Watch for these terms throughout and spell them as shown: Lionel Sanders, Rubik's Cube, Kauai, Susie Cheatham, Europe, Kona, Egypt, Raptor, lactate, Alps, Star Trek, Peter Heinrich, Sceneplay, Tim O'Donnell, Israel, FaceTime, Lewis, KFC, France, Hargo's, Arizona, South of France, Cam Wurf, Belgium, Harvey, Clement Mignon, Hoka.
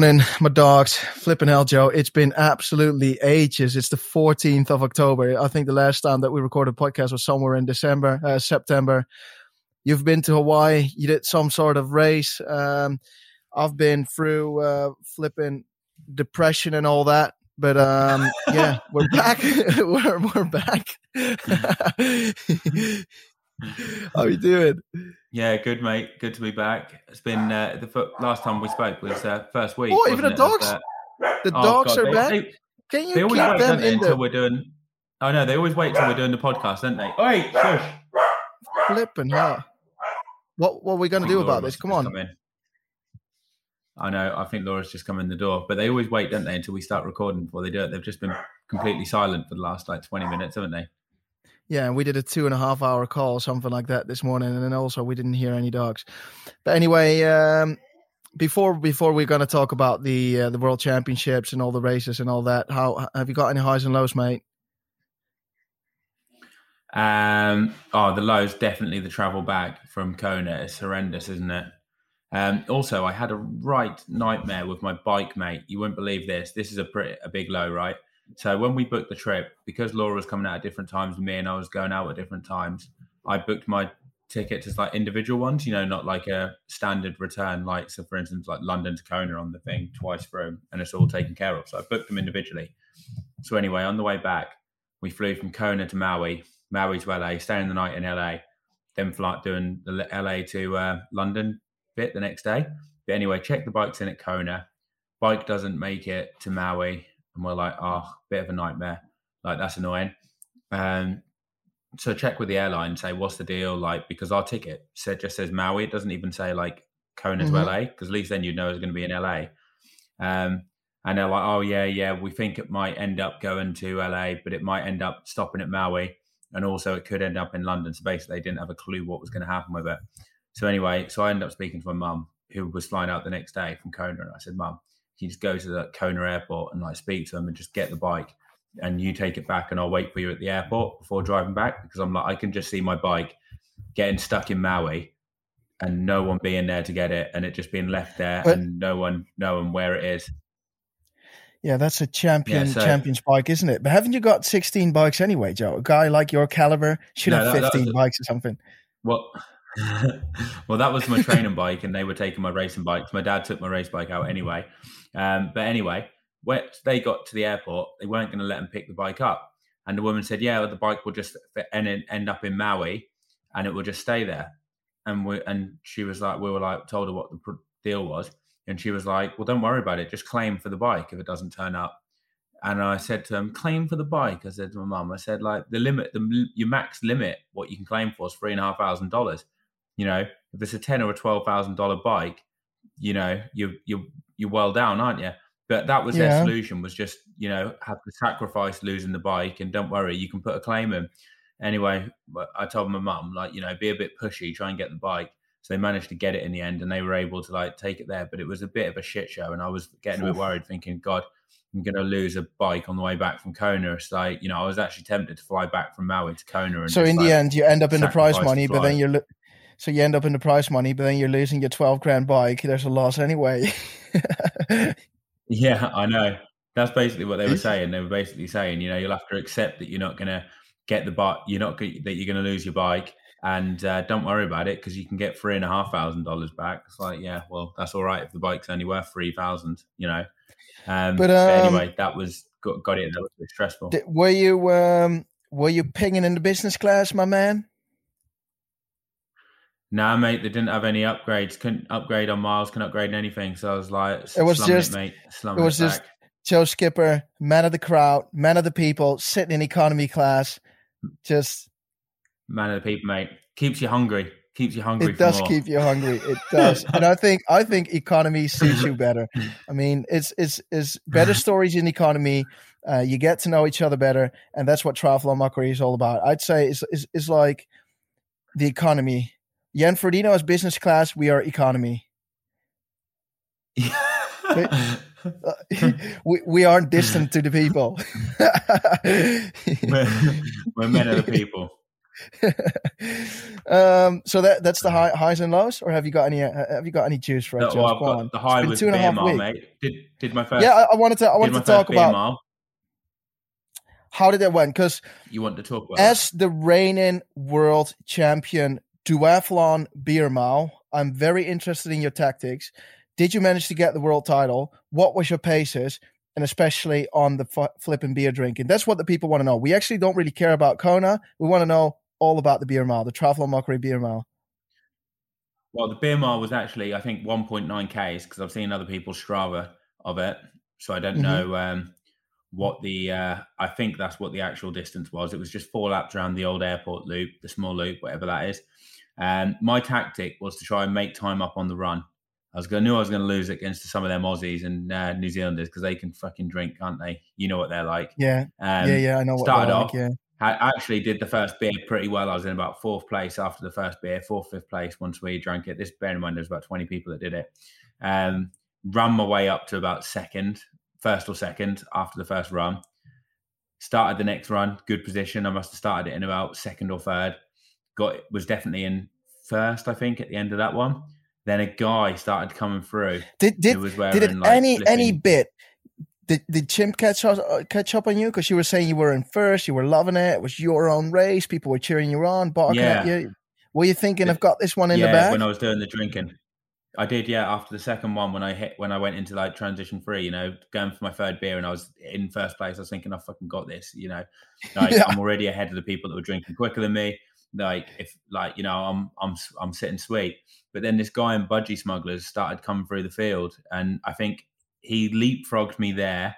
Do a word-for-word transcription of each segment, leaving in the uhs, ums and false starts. Morning, my dogs. Flipping hell, Joe. It's been absolutely ages. It's the fourteenth of October. I think the last time that we recorded a podcast was somewhere in December, uh, September. You've been to Hawaii. You did some sort of race. Um, I've been through uh, flipping depression and all that. But um, yeah, we're back. we're, we're back. How are you doing? Yeah, good, mate. Good to be back. It's been uh, the f- last time we spoke was uh, first week. Oh, even the dogs. Of, uh, the oh, dogs God, are they, back. They, Can you they always keep wait, them in until the... we're doing? Oh no, they always wait till we're doing the podcast, don't they? Oi, shush! Flipping hell. What what are we going to do Laura about this? Come on. I know. I think Laura's just come in the door, but they always wait, don't they, until we start recording before they do it? They've just been completely silent for the last like twenty minutes, haven't they? Yeah, and we did a two and a half hour call or something like that this morning. And then also we didn't hear any dogs. But anyway, um, before before we're going to talk about the uh, the World Championships and all the races and all that, how have you got any highs and lows, mate? Um, oh, the lows, definitely the travel back from Kona. It's horrendous, isn't it? Um, also, I had a right nightmare with my bike, mate. You wouldn't believe this. This is a pretty, a big low, right? So when we booked the trip, because Laura was coming out at different times than me and I was going out at different times, I booked my tickets as like individual ones, you know, not like a standard return. Like, so for instance, like London to Kona on the thing twice through, and it's all taken care of. So I booked them individually. So anyway, on the way back, we flew from Kona to Maui, Maui to L A, staying the night in L A, then flight doing the L A to uh, London bit the next day. But anyway, check the bikes in at Kona. Bike doesn't make it to Maui. And we're like, oh, bit of a nightmare. Like, that's annoying. Um, so check with the airline, say, what's the deal? Like, because our ticket said just says Maui. It doesn't even say, like, Kona mm-hmm. to L A, because at least then you'd know it's going to be in L A. Um, and they're like, oh, yeah, yeah, we think it might end up going to L A, but it might end up stopping at Maui. And also it could end up in London. So basically they didn't have a clue what was going to happen with it. So anyway, so I ended up speaking to my mum, who was flying out the next day from Kona. And I said, Mum, you just go to the Kona airport and like speak to them and just get the bike and you take it back and I'll wait for you at the airport before driving back, because I'm like, I can just see my bike getting stuck in Maui and no one being there to get it and it just being left there but, and no one knowing where it is. Yeah, that's a champion yeah, so, champion's bike, isn't it? But haven't you got sixteen bikes anyway, Joe? A guy like your caliber should no, have that, fifteen that was, bikes or something. Well, well, that was my training bike and they were taking my racing bikes. My dad took my race bike out anyway. Um, but anyway, when they got to the airport, they weren't going to let them pick the bike up. And the woman said, yeah, well, the bike will just end, end up in Maui and it will just stay there. And we, and she was like, we were like, told her what the deal was. And she was like, well, don't worry about it. Just claim for the bike if it doesn't turn up. And I said to him, claim for the bike. I said to my mum, I said, like the limit, the your max limit, what you can claim for is three and a half thousand dollars. You know, if it's a ten or a twelve thousand dollars bike, you know, you're, you're, you're well down, aren't you? But that was yeah. their solution was just, you know, have to sacrifice losing the bike and don't worry, you can put a claim in. Anyway, I told my mum, like, you know, be a bit pushy, try and get the bike. So they managed to get it in the end and they were able to like take it there, but it was a bit of a shit show. And I was getting a bit worried thinking, God, I'm going to lose a bike on the way back from Kona. It's like, you know, I was actually tempted to fly back from Maui to Kona. And so in like, the end, you end up in the prize money, but then you're lo- So you end up in the prize money, but then you're losing your twelve grand bike. There's a loss anyway. Yeah, I know. That's basically what they were saying. They were basically saying, you know, you'll have to accept that you're not going to get the bike, you're not that you're going to lose your bike, and uh, don't worry about it because you can get three and a half thousand dollars back. It's like, yeah, well, that's all right if the bike's only worth three thousand, you know. Um, but, um, but anyway, that was got, got it. That was a bit stressful. Did, were you um, were you pinging in the business class, my man? Nah, mate, they didn't have any upgrades. Couldn't upgrade on miles, couldn't upgrade anything. So I was like, it was just, it, mate. It was it just Joe Skipper, man of the crowd, man of the people, sitting in economy class. Just man of the people, mate. Keeps you hungry. Keeps you hungry. It for does more. keep you hungry. It does. And I think I think economy suits you better. I mean, it's it's it's better stories in economy. Uh, you get to know each other better, and that's what Triathlon Mockery is all about. I'd say it's it's, it's like the economy. Jan Frodeno is business class. We are economy. we, we aren't distant to the people. we're, we're men of the people. um, so that that's the high, highs and lows, or have you got any? Have you got any juice for us? No, well, I've got the high with B M R, mate. Did did my first? Yeah, I, I wanted to. I wanted to talk about B M R. How did it went? Because you want to talk about as it. The reigning world champion duathlon beer mile. I'm very interested in your tactics. Did you manage to get the world title? What was your paces? And especially on the f- flipping beer drinking. That's what the people want to know. We actually don't really care about Kona. We want to know all about the beer mile, the Triathlon Mockery beer mile. Well, the beer mile was actually, I think, one point nine Ks because I've seen other people's Strava of it. So I don't mm-hmm. know um, what the, uh, I think that's what the actual distance was. It was just four laps around the old airport loop, the small loop, whatever that is. And um, my tactic was to try and make time up on the run. I was going, knew I was going to lose against some of them Aussies and uh, New Zealanders because they can fucking drink, can't they? You know what they're like. Yeah, um, yeah, yeah. I know what started off, like, yeah. I actually did the first beer pretty well. I was in about fourth place after the first beer, fourth, fifth place once we drank it. This, bear in mind, there's about twenty people that did it. Um, ran my way up to about second, first or second after the first run. Started the next run, good position. I must have started it in about second or third. Got was definitely in first, I think, at the end of that one. Then a guy started coming through. Did did, was wearing, did it like, any flipping... any bit? Did did Jim catch up, catch up on you because you were saying you were in first, you were loving it. It was your own race. People were cheering you on, barking yeah. at you. Were you thinking the, I've got this one in yeah, the bag? When I was doing the drinking, I did. Yeah, after the second one, when I hit, when I went into like transition three, you know, going for my third beer, and I was in first place. I was thinking, I fucking got this. You know, like, yeah. I'm already ahead of the people that were drinking quicker than me. Like if like, you know, I'm, I'm, I'm sitting sweet, but then this guy in budgie smugglers started coming through the field. And I think he leapfrogged me there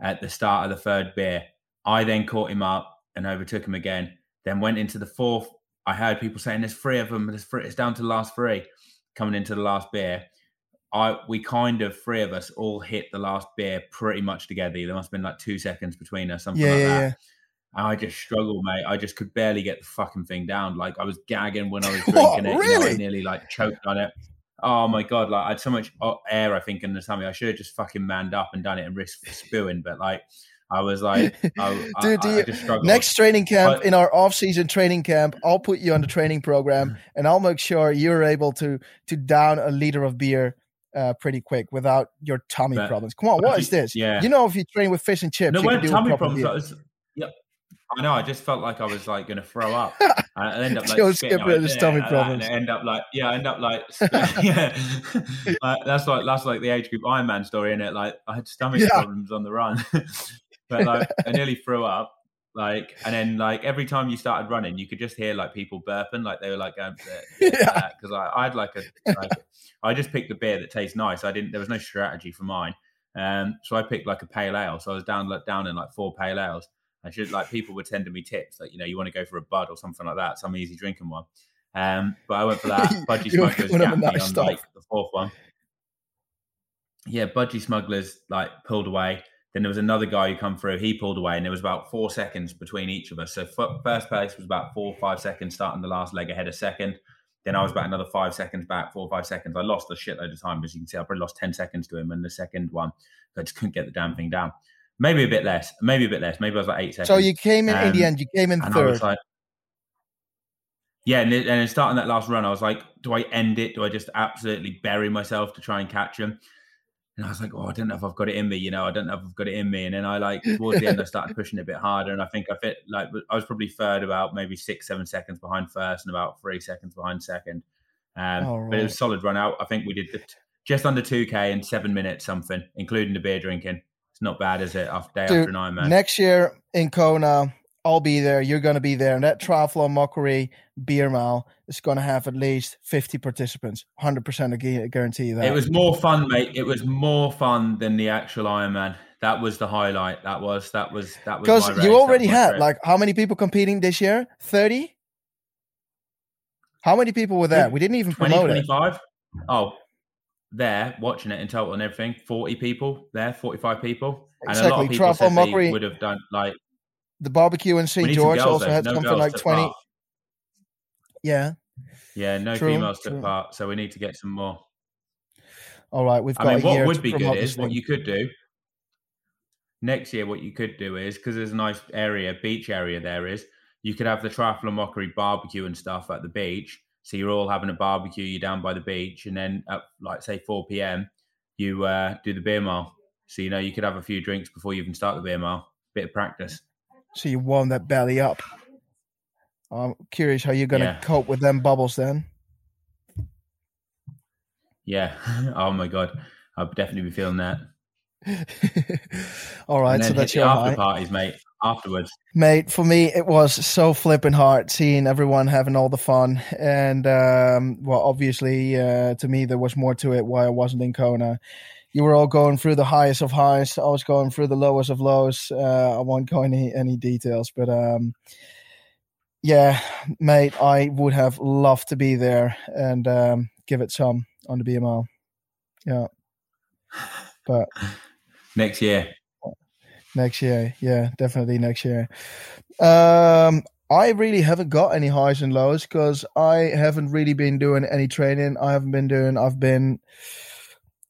at the start of the third beer. I then caught him up and overtook him again, then went into the fourth. I heard people saying there's three of them. There's three, it's down to the last three coming into the last beer. I, we kind of three of us all hit the last beer pretty much together. There must've been like two seconds between us, something yeah, like yeah, that. Yeah. I just struggled, mate. I just could barely get the fucking thing down. Like I was gagging when I was drinking oh, it. Really? You know, I nearly like choked on it. Oh my God. Like I had so much air, I think, in the tummy. I should have just fucking manned up and done it and risked spewing. But like, I was like, I, dude, I, I, I just struggled. Next training camp, but, in our off-season training camp, I'll put you on the training program and I'll make sure you're able to, to down a liter of beer Uh, pretty quick without your tummy but, problems. Come on. What you, is this? Yeah. You know, if you train with fish and chips, no, you can do tummy problems. Yep. I know. I just felt like I was like going to throw up. I end up like Joe Skipper and his tummy problems. I end up like yeah, I end up like yeah. uh, that's like that's like the age group Ironman story, isn't it? Like I had stomach yeah. problems on the run, but like I nearly threw up. Like and then like every time you started running, you could just hear like people burping, like they were like going because yeah. I I had like a like, I just picked a beer that tastes nice. I didn't. There was no strategy for mine, um. So I picked like a pale ale. So I was down like down in like four pale ales. I should like people were sending me tips like, you know, you want to go for a bud or something like that, some easy drinking one. Um, but I went for that budgie smugglers nice on stuff. Like the fourth one. Yeah, budgie smugglers like pulled away. Then there was another guy who come through. He pulled away, and there was about four seconds between each of us. So f- first place was about four or five seconds, starting the last leg ahead of second. Then I was about another five seconds back, four or five seconds. I lost a shitload of time, as you can see. I probably lost ten seconds to him in the second one. I just couldn't get the damn thing down. Maybe a bit less. Maybe a bit less. Maybe I was like eight seconds. So you came in um, in the end. You came in and third. I was like, yeah, and, it, and starting that last run, I was like, do I end it? Do I just absolutely bury myself to try and catch him? And I was like, oh, I don't know if I've got it in me. You know, I don't know if I've got it in me. And then I like towards the end, I started pushing a bit harder. And I think I fit like I was probably third, about maybe six, seven seconds behind first, and about three seconds behind second. Um, right. But it was a solid run out. I think we did the, just under two K in seven minutes, something, including the beer drinking. It's not bad, is it? After day Dude, after an Ironman. Next year in Kona, I'll be there. You're going to be there. And that Triathlon Mockery beer mile is going to have at least fifty participants. one hundred percent I guarantee you that. It was more fun, mate. It was more fun than the actual Ironman. That was the highlight. That was, that was, that was. Because you already had, trip. like, how many people competing this year? thirty? How many people were there? We didn't even twenty, promote twenty-five? It. Oh. There watching it in total and everything, forty people there, forty-five people, and exactly. a lot of people said Mockery, they would have done like the barbecue in Saint George girls, also though. Had no something like twenty. Part. Yeah, yeah, no true, females true. took part, so we need to get some more. All right, we've. Got I mean, a what year would be good is what you could do next year. What you could do is because there's a nice area, beach area. There is you could have the Triathlon Mockery barbecue and stuff at the beach. So you're all having a barbecue, you're down by the beach, and then at like say four p.m. you uh, do the B M R. So, you know, you could have a few drinks before you even start the B M R, bit of practice. So you warm that belly up. I'm curious how you're going to yeah. cope with them bubbles then. Yeah. Oh, my God. I'll definitely be feeling that. All right. So that's your after parties, mate, afterwards. Mate, for me, it was so flipping hard seeing everyone having all the fun. And, um, well, obviously, uh, to me, there was more to it why I wasn't in Kona. You were all going through the highest of highs. I was going through the lowest of lows. Uh, I won't go into any, any details, but... Um, Yeah, mate, I would have loved to be there and um, give it some on the B M R. Yeah. But next year. Next year. Yeah, definitely next year. Um, I really haven't got any highs and lows because I haven't really been doing any training. I haven't been doing, I've been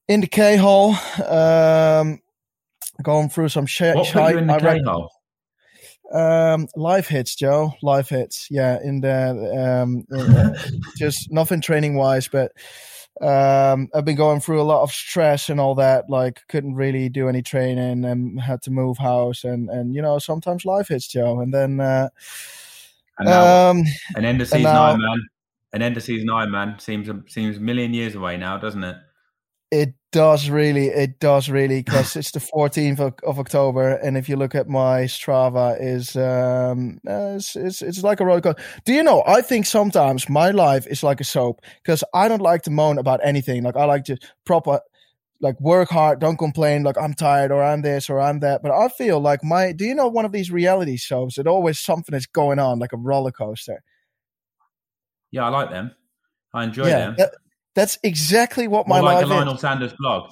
in the K-hole, um, going through some shit. What put you in the K-hole? Um, life hits, Joe. Life hits. Yeah, in the um, in the, just nothing training wise, but um, I've been going through a lot of stress and all that. Like, couldn't really do any training and had to move house. And and you know, sometimes life hits, Joe. And then uh, and now, um, an end of season Ironman. An end of season Ironman seems seems a million years away now, doesn't it? It does really, it does really, because it's the fourteenth of, of October, and if you look at my Strava, is um, uh, it's, it's it's like a roller coaster. Do you know? I think sometimes my life is like a soap because I don't like to moan about anything. Like I like to proper, like work hard, don't complain. Like I'm tired, or I'm this, or I'm that. But I feel like my. Do you know one of these reality soaps that always something is going on, like a roller coaster? Yeah, I like them. I enjoy yeah, them. That, That's exactly what my life is. Like a Lionel Sanders vlog.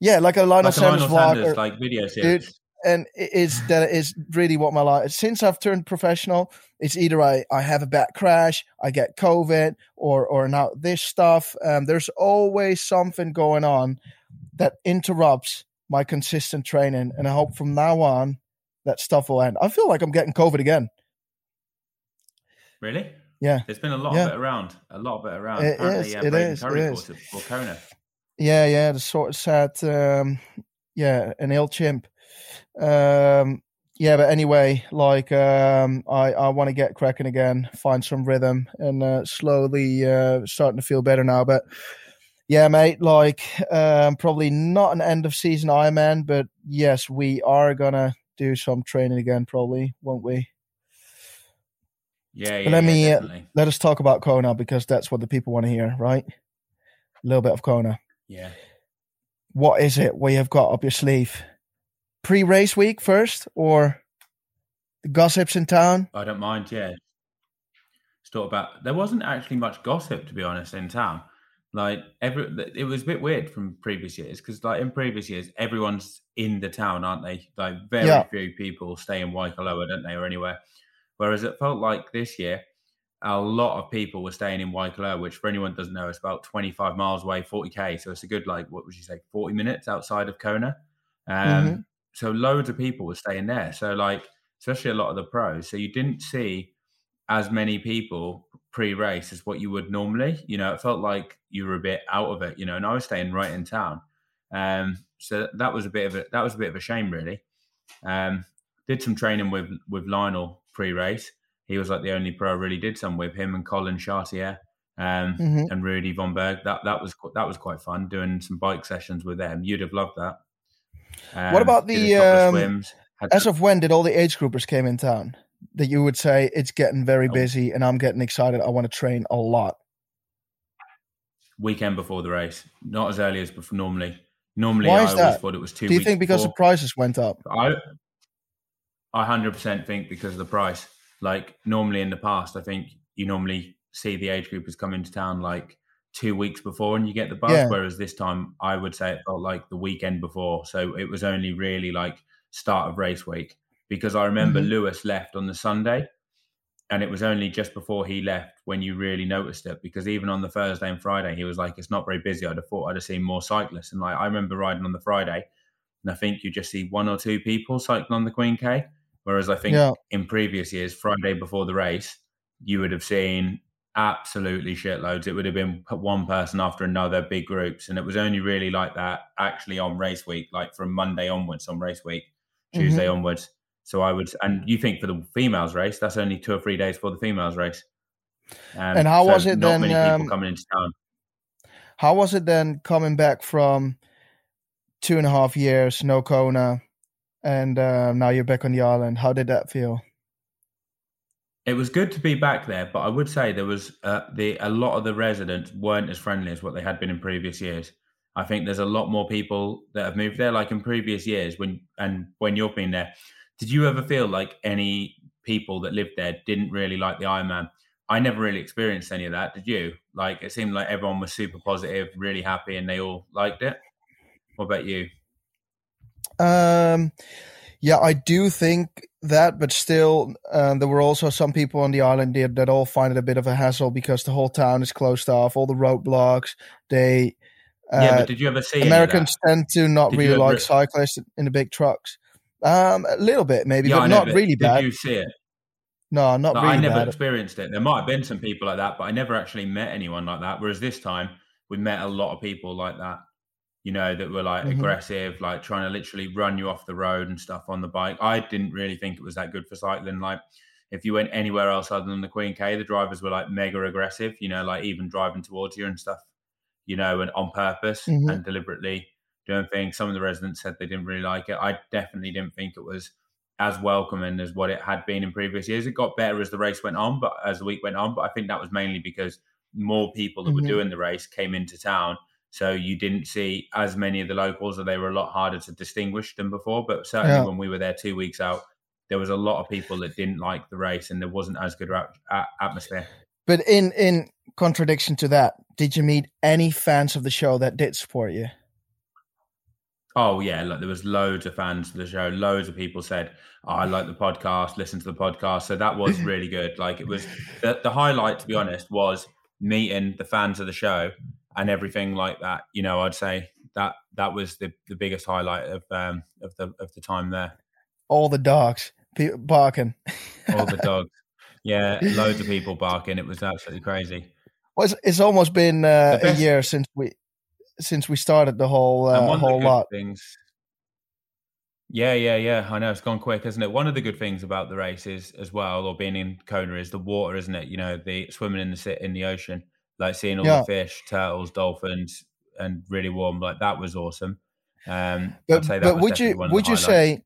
Yeah, like a Lionel Sanders vlog, like video series. Dude, and it is that is really what my life is. Since I've turned professional, it's either I, I have a bad crash, I get COVID, or or now this stuff. Um, there's always something going on that interrupts my consistent training, and I hope from now on that stuff will end. I feel like I'm getting COVID again. Really? Yeah, there's been a lot yeah. of it around. A lot of it around. It Apparently, is. Uh, it is. Curry it is. Or Kona. Yeah, yeah. The sort of sad. Um, yeah, an ill chimp. Um, yeah, but anyway, like um, I, I want to get cracking again, find some rhythm, and uh, slowly uh, starting to feel better now. But yeah, mate, like um, probably not an end of season Ironman, but yes, we are gonna do some training again, probably, won't we? Yeah, yeah, but let me yeah, uh, let us talk about Kona because that's what the people want to hear, right? A little bit of Kona. Yeah. What is it? What you've got up your sleeve? Pre-race week first, or the gossips in town? I don't mind. Yeah. Let's talk about. There wasn't actually much gossip, to be honest, in town. Like every, it was a bit weird from previous years because, like in previous years, everyone's in the town, aren't they? Like very yeah. few people stay in Waikoloa, don't they, or anywhere. Whereas it felt like this year, a lot of people were staying in Waikoloa, which for anyone who doesn't know, it's about twenty-five miles away, forty k. So it's a good, like, what would you say, forty minutes outside of Kona. Um, mm-hmm. So loads of people were staying there. So, like, especially a lot of the pros. So you didn't see as many people pre-race as what you would normally. You know, it felt like you were a bit out of it, you know, and I was staying right in town. Um, so that was a bit of a, that was a bit of a shame, really. Um, did some training with, with Lionel. Pre-race, he was like the only pro I really did some with, him and Colin Chartier um, mm-hmm. and Rudy von Berg. That that was that was quite fun doing some bike sessions with them. You'd have loved that. Um, what about the um, swims, as to- of when did all the age groupers came in town that you would say it's getting very busy and I'm getting excited? I want to train a lot. Weekend before the race, not as early as before, normally. Normally, I always that? thought it was two. Do you weeks think because before. the prices went up? I, I one hundred percent think because of the price. Like normally in the past, I think you normally see the age groupers come into town like two weeks before and you get the buzz. Yeah. Whereas this time I would say it felt like the weekend before. So it was only really like start of race week because I remember mm-hmm. Lewis left on the Sunday and it was only just before he left when you really noticed it because even on the Thursday and Friday, he was like, it's not very busy. I'd have thought I'd have seen more cyclists. And like I remember riding on the Friday and I think you just see one or two people cycling on the Queen K. Whereas I think yeah. in previous years, Friday before the race, you would have seen absolutely shitloads. It would have been one person after another, big groups. And it was only really like that actually on race week, like from Monday onwards on race week, Tuesday mm-hmm. onwards. So I would, and you think for the females race, that's only two or three days before the females race. Um, and how so was it not then? Many people um, coming into town. How was it then coming back from two and a half years, no Kona, and uh, now you're back on the island? How did that feel? It was good to be back there, but I would say there was uh, the a lot of the residents weren't as friendly as what they had been in previous years. I think there's a lot more people that have moved there, like in previous years. When and when you've been there, did you ever feel like any people that lived there didn't really like the Ironman? I never really experienced any of that. Did you? Like, it seemed like everyone was super positive, really happy, and they all liked it. What about you? Um, yeah, I do think that, but still, uh, there were also some people on the island that, that all find it a bit of a hassle because the whole town is closed off, all the roadblocks. They, uh, yeah, but did you ever see Americans tend to not did really like re- cyclists in the big trucks? Um, a little bit, maybe, yeah, but know, not but really did bad. Did you see it? No, not like, really. I never bad. experienced it. There might have been some people like that, but I never actually met anyone like that. Whereas this time, we met a lot of people like that, you know, that were like mm-hmm. aggressive, like trying to literally run you off the road and stuff on the bike. I didn't really think it was that good for cycling. Like, if you went anywhere else other than the Queen K, the drivers were like mega aggressive, you know, like even driving towards you and stuff, you know, and on purpose mm-hmm. and deliberately doing things. Some of the residents said they didn't really like it. I definitely didn't think it was as welcoming as what it had been in previous years. It got better as the race went on, but as the week went on, but I think that was mainly because more people that mm-hmm. were doing the race came into town. So you didn't see as many of the locals, or they were a lot harder to distinguish than before. But certainly yeah. when we were there two weeks out, there was a lot of people that didn't like the race and there wasn't as good atmosphere. But in, in contradiction to that, did you meet any fans of the show that did support you? Oh, yeah, look, there was loads of fans of the show. Loads of people said, oh, I like the podcast, listen to the podcast. So that was really good. Like, it was the, the highlight, to be honest, was meeting the fans of the show and everything like that. You know, I'd say that that was the, the biggest highlight of um, of the of the time there. All the dogs barking. All the dogs. Yeah, loads of people barking. It was absolutely crazy. Well, it's, it's almost been uh, a year since we... since we started the whole uh, whole the lot things. Yeah, yeah, yeah. I know it's gone quick, isn't it? One of the good things about the race is, as well, or being in Kona, is the water, isn't it? You know, the swimming in the in the ocean, like seeing all yeah. the fish, turtles, dolphins, and really warm. Like, that was awesome. Um, but I'd say that but would you would you highlights. say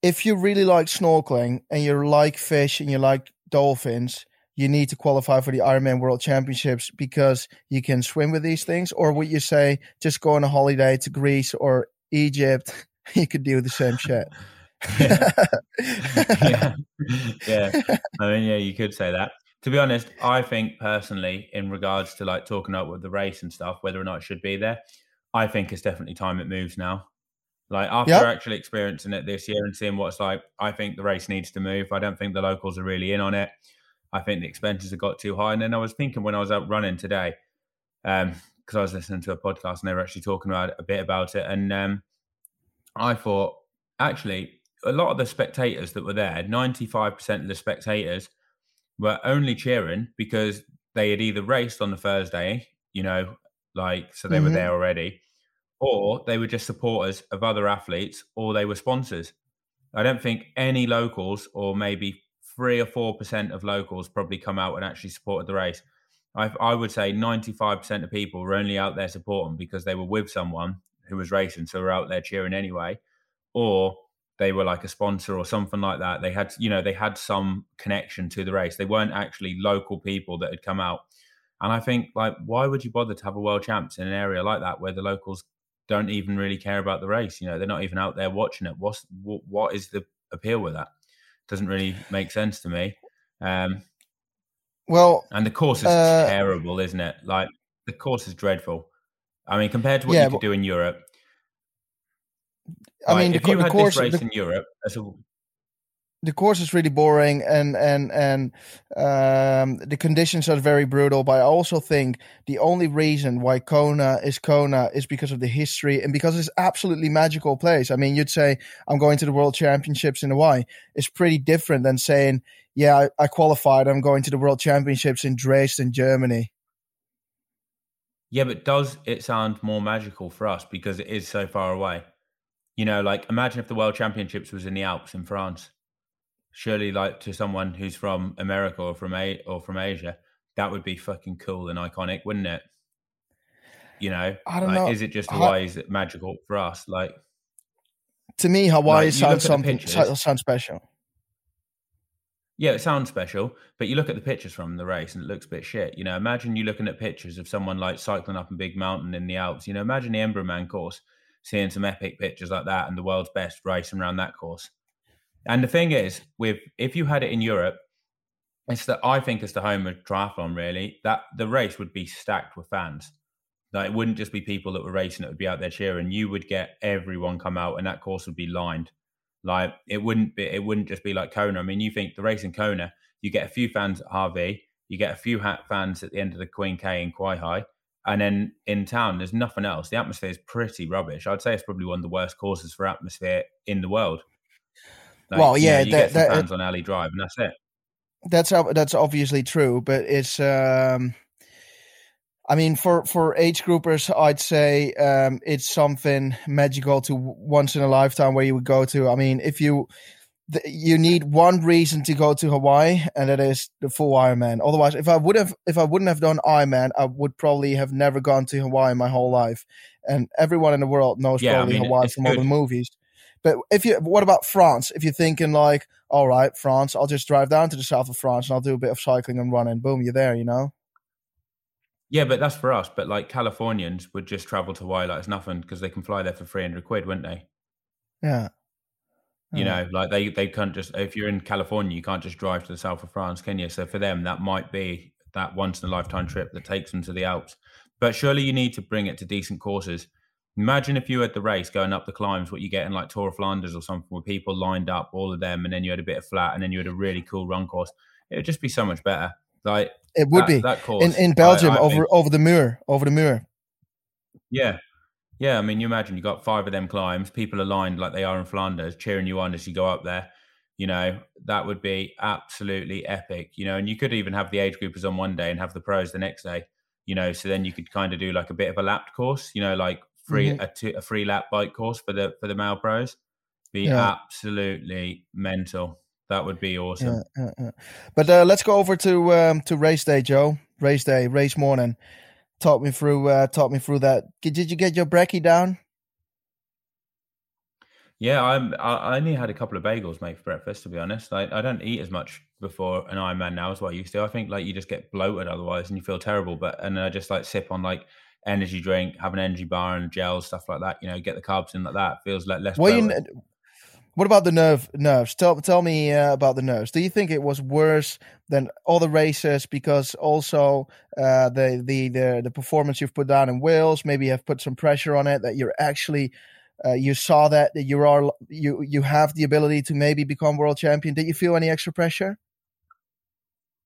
if you really like snorkeling and you like fish and you like dolphins, you need to qualify for the Ironman World Championships because you can swim with these things? Or would you say just go on a holiday to Greece or Egypt, you could do the same shit? yeah. yeah. yeah. I mean, yeah, you could say that. To be honest, I think personally, in regards to like talking about with the race and stuff, whether or not it should be there, I think it's definitely time it moves now. Like, after yep. actually experiencing it this year and seeing what it's like, I think the race needs to move. I don't think the locals are really in on it. I think the expenses have got too high. And then I was thinking when I was out running today, um, because I was listening to a podcast and they were actually talking about a bit about it. And um, I thought, actually, a lot of the spectators that were there, ninety-five percent of the spectators were only cheering because they had either raced on the Thursday, you know, like, so they mm-hmm. were there already, or they were just supporters of other athletes, or they were sponsors. I don't think any locals, or maybe three or four percent of locals probably come out and actually supported the race. I, I would say ninety-five percent of people were only out there supporting because they were with someone who was racing, so they were out there cheering anyway, or they were like a sponsor or something like that. They had, you know, they had some connection to the race. They weren't actually local people that had come out. And I think, like, why would you bother to have a world champs in an area like that where the locals don't even really care about the race? You know, they're not even out there watching it. What's, what, what is the appeal with that? Doesn't really make sense to me. Um, well, and the course is uh, terrible, isn't it? Like, the course is dreadful. I mean, compared to what yeah, you could but, do in Europe. I like, mean, if the, you had the course, this race the, in Europe, as a, the course is really boring, and and and um, the conditions are very brutal. But I also think the only reason why Kona is Kona is because of the history and because it's an absolutely magical place. I mean, you'd say I'm going to the World Championships in Hawaii. It's pretty different than saying, yeah, I, I qualified. I'm going to the World Championships in Dresden, Germany. Yeah, but does it sound more magical for us because it is so far away? You know, like imagine if the World Championships was in the Alps in France. Surely, like to someone who's from America or from a or from Asia, that would be fucking cool and iconic, wouldn't it? You know, I don't like, know. Is it just Hawaii? I... Is it magical for us? Like, to me, Hawaii like, sounds something sounds special. Yeah, it sounds special, but you look at the pictures from the race and it looks a bit shit. You know, imagine you looking at pictures of someone like cycling up a big mountain in the Alps. You know, imagine the Ironman course, seeing some epic pictures like that and the world's best racing around that course. And the thing is, with if you had it in Europe, it's that I think it's the home of triathlon. Really, that the race would be stacked with fans. Like it wouldn't just be people that were racing; it would be out there cheering. You would get everyone come out, and that course would be lined. Like it wouldn't be, it wouldn't just be like Kona. I mean, you think the race in Kona, you get a few fans at Harvey, you get a few hat fans at the end of the Queen K in Kauai, and then in town, there's nothing else. The atmosphere is pretty rubbish. I'd say it's probably one of the worst courses for atmosphere in the world. Like, well, yeah, you know, you that, get some that, fans it, on Alley Drive, and that's it. That's that's obviously true, but it's. Um, I mean, for, for age groupers, I'd say um, it's something magical to once in a lifetime where you would go to. I mean, if you th- you need one reason to go to Hawaii, and that is the full Ironman. Otherwise, if I would have if I wouldn't have done Ironman, I would probably have never gone to Hawaii my whole life. And everyone in the world knows yeah, probably I mean, Hawaii from good. all the movies. But if you, what about France? If you're thinking like, all right, France, I'll just drive down to the south of France and I'll do a bit of cycling and running. Boom, you're there, you know? Yeah, but that's for us. But like Californians would just travel to Hawaii like it's nothing because they can fly there for three hundred quid, wouldn't they? Yeah. You yeah. know, like they, they can't just, if you're in California, you can't just drive to the south of France, can you? So for them, that might be that once in a lifetime trip that takes them to the Alps. But surely you need to bring it to decent courses. Imagine if you had the race going up the climbs, what you get in like Tour of Flanders or something where people lined up, all of them, and then you had a bit of flat and then you had a really cool run course. It would just be so much better. Like It would that, be. That course, in, in Belgium, I, I over think, over the Muur, over the Muur. Yeah. Yeah, I mean, you imagine you got five of them climbs, people are lined like they are in Flanders, cheering you on as you go up there. You know, that would be absolutely epic. You know, and you could even have the age groupers on one day and have the pros the next day. You know, so then you could kind of do like a bit of a lapped course, you know, like, Free mm-hmm. a, two, a free lap bike course for the for the male pros, be yeah. absolutely mental. That would be awesome. Yeah, yeah, yeah. But uh, let's go over to um, to race day, Joe. Race day, race morning. Talk me through. Uh, talk me through that. Did, did you get your brekkie down? Yeah, I'm. I only had a couple of bagels, mate, for breakfast. To be honest, I, I don't eat as much before an Ironman now as what I used to. I think like you just get bloated otherwise, and you feel terrible. But and I just like sip on like. energy drink, have an energy bar and gel, stuff like that. You know, get the carbs in like that. Feels like less. Well, you, what about the nerve nerves? Tell tell me uh, about the nerves. Do you think it was worse than other races because also uh, the, the the the performance you've put down in Wales? Maybe have put some pressure on it that you're actually uh, you saw that that you are you you have the ability to maybe become world champion. Did you feel any extra pressure?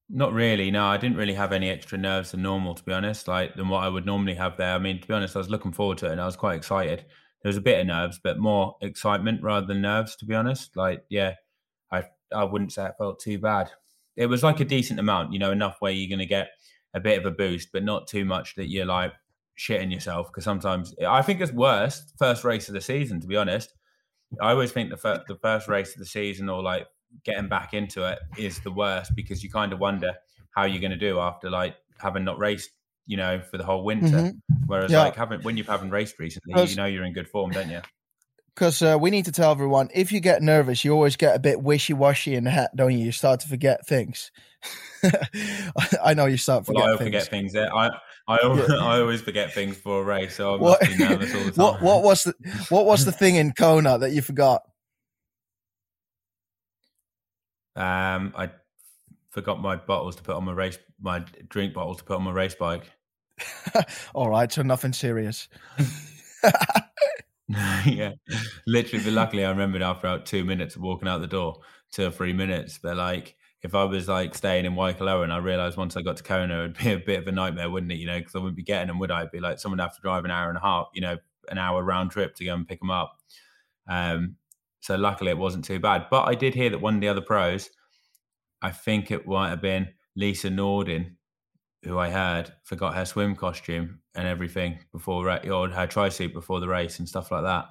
Not really. No, I didn't really have any extra nerves than normal, to be honest, like than what I would normally have there. I mean, to be honest, I was looking forward to it and I was quite excited. There was a bit of nerves, but more excitement rather than nerves, to be honest. Like, yeah, I I wouldn't say it felt too bad. It was like a decent amount, you know, enough where you're going to get a bit of a boost, but not too much that you're like shitting yourself. Because sometimes I think it's worse first race of the season, to be honest. I always think the first, the first race of the season or like, getting back into it is the worst because you kind of wonder how you're going to do after like having not raced, you know, for the whole winter. Mm-hmm. Whereas yeah. like having when you've haven't raced recently, you know, you're in good form, don't you? Because uh, we need to tell everyone, if you get nervous, you always get a bit wishy-washy in the hat, don't you? You start to forget things. I know you start forgetting well, things. forget things. I I always, yeah. I always forget things for a race, so I must be nervous all the time. What, what was the what was the thing in Kona that you forgot? Um, I forgot my bottles to put on my race, my drink bottles to put on my race bike. All right, so nothing serious. Yeah, literally. But luckily, I remembered after about two minutes of walking out the door. two or three minutes. But like, if I was like staying in Waikoloa and I realized once I got to Kona, it'd be a bit of a nightmare, wouldn't it? You know, because I wouldn't be getting them, would I? It'd be like someone would have to drive an hour and a half, you know, an hour round trip to go and pick them up. Um, so luckily it wasn't too bad. But I did hear that one of the other pros, I think it might have been Lisa Norden, who I heard forgot her swim costume and everything before, or her tri-suit before the race and stuff like that.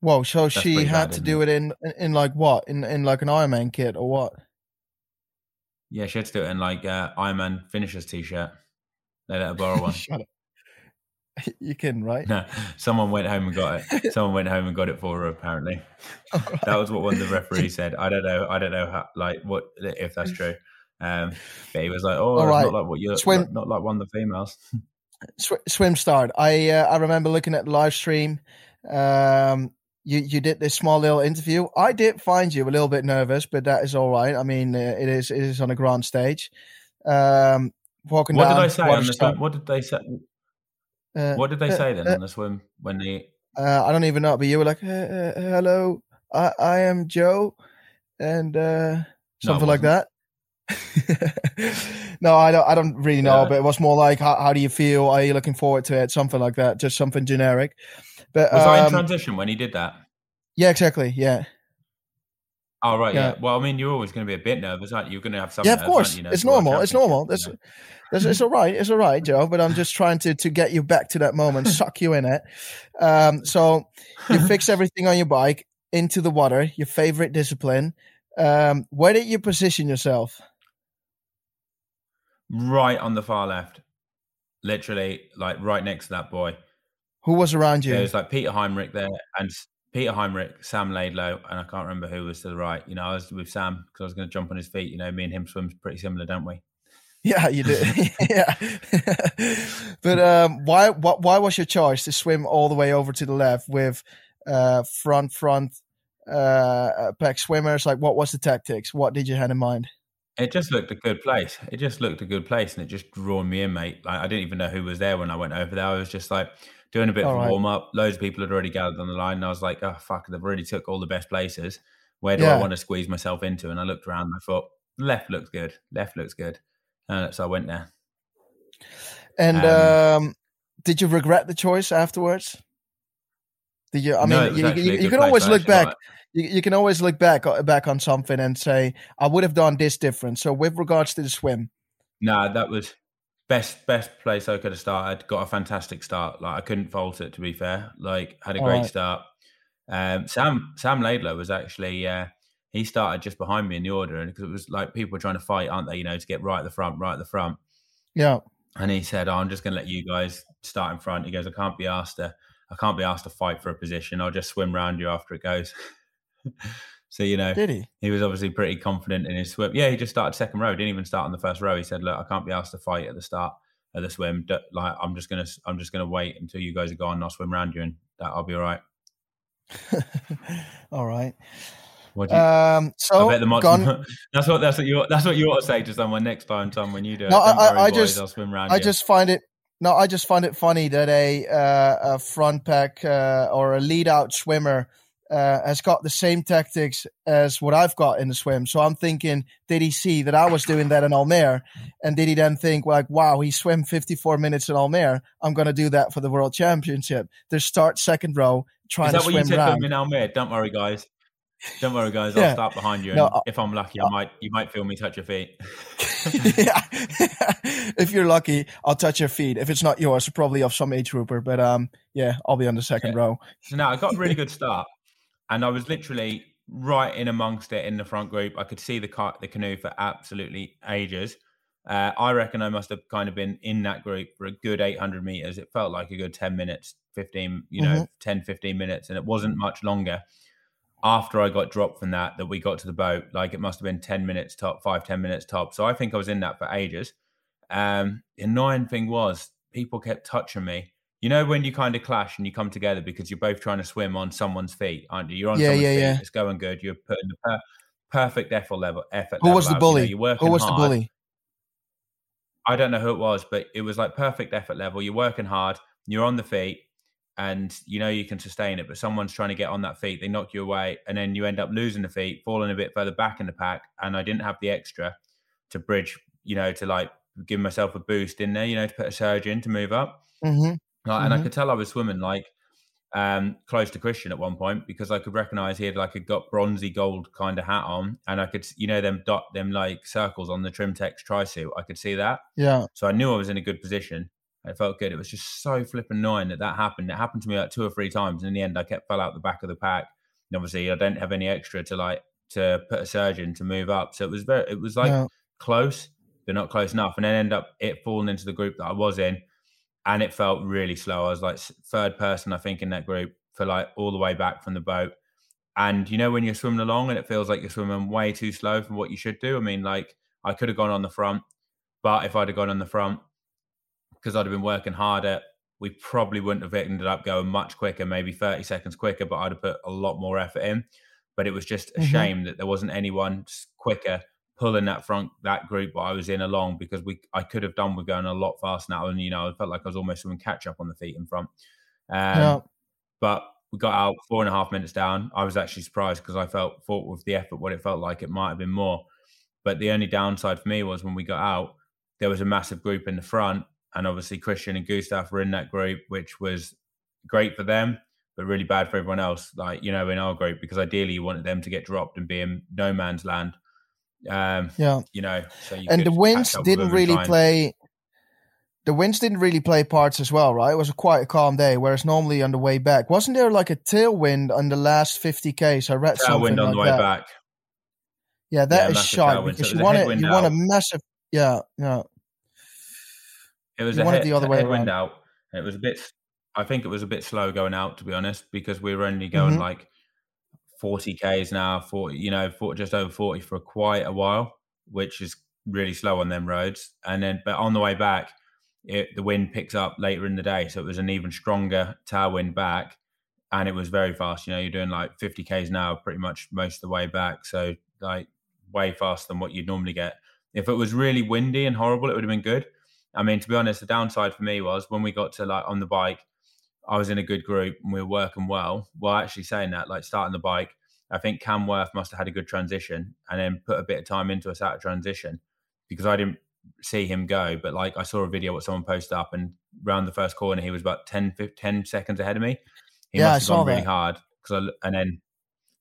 Well, so That's she had bad, to do it, it in, in like what? In in like an Ironman kit or what? Yeah, she had to do it in like uh, Ironman finisher's t-shirt. They let her borrow one. Shut up. You kidding, right? No, someone went home and got it. Someone went home and got it for her, apparently. Oh, right. That was what one of the referees said. I don't know. I don't know how, like, what if that's true. Um, but he was like, "Oh, it's right. not like what you're swim, not, not like one of the females." Sw- swim start. I uh, I remember looking at the live stream. Um, you you did this small little interview. I did find you a little bit nervous, but that is all right. I mean, uh, it is it is on a grand stage. Um, walking what down. What did I say on the swim? What did they say? Uh, what did they uh, say then uh, on the swim when they? Uh, I don't even know. But you were like, uh, uh, "Hello, I, I am Joe," and uh, something no, like that. no, I don't. I don't really know. Yeah. But it was more like, how, "How do you feel? Are you looking forward to it?" Something like that. Just something generic. But was um, I in transition when he did that? Yeah, exactly. Yeah. Oh, right, yeah. yeah. Well, I mean, you're always going to be a bit nervous, aren't you? You're going to have some. Yeah, of nerves, course. You know, it's normal. It's normal. That's, you know? that's, it's all right. It's all right, Joe. But I'm just trying to, to get you back to that moment, suck you in it. Um, so you fix everything on your bike, into the water, your favorite discipline. Um, where did you position yourself? Right on the far left. Literally, like right next to that boy. Who was around you? There was like Peter Heinrich there and... Peter Heinrich, Sam Laidlow, and I can't remember who was to the right. You know, I was with Sam because I was going to jump on his feet. You know, me and him swim's pretty similar, don't we? Yeah, you do. yeah. but um, why, why why was your choice to swim all the way over to the left with uh, front, front, uh, back swimmers? Like, what was the tactics? What did you have in mind? It just looked a good place. It just looked a good place, and it just drew me in, mate. Like, I didn't even know who was there when I went over there. I was just like... doing a bit all of a right. warm-up. Loads of people had already gathered on the line. And I was like, oh, fuck, they've already took all the best places. Where do yeah. I want to squeeze myself into? And I looked around and I thought, left looks good. Left looks good. And so I went there. And um, um, did you regret the choice afterwards? Did you? I no, mean, you, you, you can always look back. You, you can always look back, back on something and say, I would have done this different. So with regards to the swim. No, that was... Best best place I could have started. Got a fantastic start. Like I couldn't fault it. To be fair, like had a All great right. start. Um, Sam Sam Laidlow was actually uh, he started just behind me in the order, and because it was like people were trying to fight, aren't they? You know, to get right at the front, right at the front. Yeah. And he said, oh, "I'm just going to let you guys start in front." He goes, "I can't be asked to. I can't be asked to fight for a position. I'll just swim round you after it goes." So, you know, did he? He was obviously pretty confident in his swim. Yeah, he just started second row. Didn't even start on the first row. He said, "Look, I can't be asked to fight at the start of the swim. Like, I'm just gonna, I'm just gonna wait until you guys are gone. And I'll swim around you, and that I'll be all right." all right. What do you, um, so I bet the mod- gone. that's what that's what you that's what you ought to say to someone next time, Tom, when you do. No, it. I, I, I boys, just I'll swim around I you. just find it. No, I just find it funny that a uh, a front pack uh, or a lead out swimmer. Uh, has got the same tactics as what I've got in the swim. So I'm thinking, did he see that I was doing that in Almere? And did he then think, like, wow, he swam fifty-four minutes in Almere. I'm going to do that for the World Championship. Just start second row, trying to swim round. Is that what you said to him in Almere? Don't worry, guys. Don't worry, guys. Yeah. I'll start behind you. No, and if I'm lucky, I might. You might feel me touch your feet. yeah. If you're lucky, I'll touch your feet. If it's not yours, probably of some age grouper. But um, yeah, I'll be on the second yeah. row. So now I got a really good start. And I was literally right in amongst it in the front group. I could see the car, the canoe for absolutely ages. Uh, I reckon I must have kind of been in that group for a good eight hundred meters. It felt like a good ten minutes, fifteen, you know, mm-hmm. ten, fifteen minutes. And it wasn't much longer after I got dropped from that, that we got to the boat. Like it must have been ten minutes top, five, ten minutes top. So I think I was in that for ages. Um, the annoying thing was people kept touching me. You know, when you kind of clash and you come together because you're both trying to swim on someone's feet, aren't you? You're on yeah, someone's yeah, feet. Yeah. It's going good. You're putting the per- perfect effort level. Effort who level was the bully? You know, you're working who was hard. the bully? I don't know who it was, but it was like perfect effort level. You're working hard. You're on the feet. and you know you can sustain it, but someone's trying to get on that feet, they knock you away, and then you end up losing the feet, falling a bit further back in the pack. And I didn't have the extra to bridge, you know, to like give myself a boost in there, you know, to put a surge in to move up. Mm-hmm. Like, mm-hmm. And I could tell I was swimming like um, close to Christian at one point, because I could recognize he had like a got bronzy gold kind of hat on, and I could, you know, them dot them like circles on the Trimtex tri-suit. I could see that. Yeah. So I knew I was in a good position. It felt good. It was just so flipping annoying that that happened. It happened to me like two or three times. And in the end, I kept fell out the back of the pack. And obviously I don't have any extra to like, to put a surge in to move up. So it was very, it was like yeah. close, but not close enough. And then end up it falling into the group that I was in. And it felt really slow. I was like third person, I think, in that group for like all the way back from the boat. And you know, when you're swimming along and it feels like you're swimming way too slow from what you should do. I mean, like I could have gone on the front, but if I'd have gone on the front, because I'd have been working harder, we probably wouldn't have ended up going much quicker, maybe thirty seconds quicker, but I'd have put a lot more effort in. But it was just a mm-hmm. shame that there wasn't anyone quicker pulling that front, that group that I was in along, because we I could have done with going a lot faster now. And, you know, I felt like I was almost doing catch up on the feet in front. Um, yeah. But we got out four and a half minutes down. I was actually surprised because I felt, thought with the effort, what it felt like it might have been more. But the only downside for me was when we got out, there was a massive group in the front. And obviously Christian and Gustav were in that group, which was great for them, but really bad for everyone else, like, you know, in our group, because ideally you wanted them to get dropped and be in no man's land. Um, yeah. You know, so you and the winds didn't really play. The winds didn't really play parts as well, right? It was a quite a calm day, whereas normally on the way back, wasn't there like a tailwind on the last fifty Ks? I read tailwind something on like the way that. back. Yeah, that yeah, is sharp. Because so you want a, you want a massive, yeah, yeah. It was a head, the other way headwind out. It was a bit. I think it was a bit slow going out, to be honest, because we were only going mm-hmm. like forty Ks now, forty, you know, forty, just over forty for quite a while, which is really slow on them roads. And then, but on the way back, it, the wind picks up later in the day, so it was an even stronger tailwind back, and it was very fast. You know, you're doing like fifty Ks now, pretty much most of the way back, so like way faster than what you'd normally get. If it was really windy and horrible, it would have been good. I mean, to be honest, the downside for me was when we got to like on the bike, I was in a good group and we were working well. Well, actually saying that, like starting the bike, I think Cam Wurf must have had a good transition and then put a bit of time into us out of transition, because I didn't see him go. But like I saw a video what someone posted up, and round the first corner, he was about ten, fifteen, ten seconds ahead of me. He yeah, must have I gone really that. hard. Cause I, and then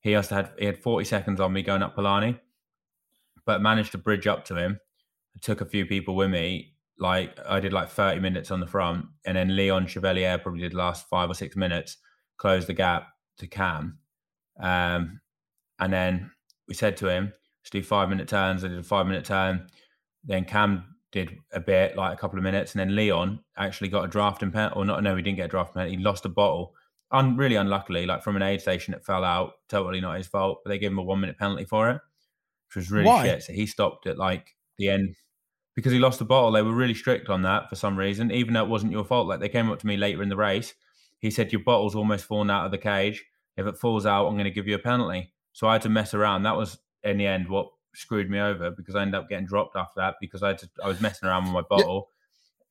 he must have had, he had forty seconds on me going up Palani, but managed to bridge up to him. I took a few people with me. Like I did like thirty minutes on the front, and then Leon Chevalier probably did the last five or six minutes, closed the gap to Cam. Um, and then we said to him, let's do five minute turns. I did a five minute turn. Then Cam did a bit, like a couple of minutes. And then Leon actually got a drafting penalty, or not, no, he didn't get a drafting penalty. He lost a bottle. Un- really unluckily, like from an aid station, it fell out. Totally not his fault, but they gave him a one minute penalty for it, which was really Why? shit. So he stopped at like the end. Because he lost the bottle, they were really strict on that for some reason, even though it wasn't your fault. Like they came up to me later in the race. He said, your bottle's almost fallen out of the cage. If it falls out, I'm going to give you a penalty. So I had to mess around. That was, in the end, what screwed me over, because I ended up getting dropped after that because I had to, I was messing around with my bottle.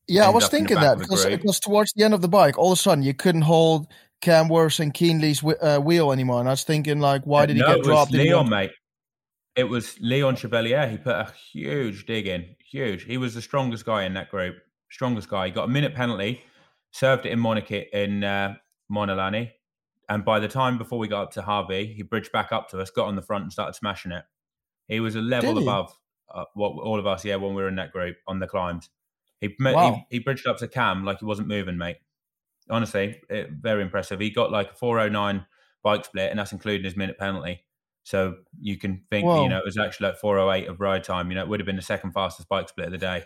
Yeah, yeah I was thinking that. Because it was towards the end of the bike. All of a sudden, you couldn't hold Cam Wurf's and Keenley's uh, wheel anymore. And I was thinking, like, why did no, he get it dropped? Was Leon, mate. It was Leon Chevalier. He put a huge dig in. Huge. He was the strongest guy in that group. Strongest guy. He got a minute penalty, served it in Monaki, in uh, Monolani. And by the time before we got up to Harvey, he bridged back up to us, got on the front and started smashing it. He was a level above uh, what all of us, yeah, when we were in that group on the climbs. He, wow. he, he bridged up to Cam like he wasn't moving, mate. Honestly, it, very impressive. He got like a four oh nine bike split, and that's including his minute penalty. So you can think, Whoa. you know, it was actually like four oh eight of ride time. You know, it would have been the second fastest bike split of the day.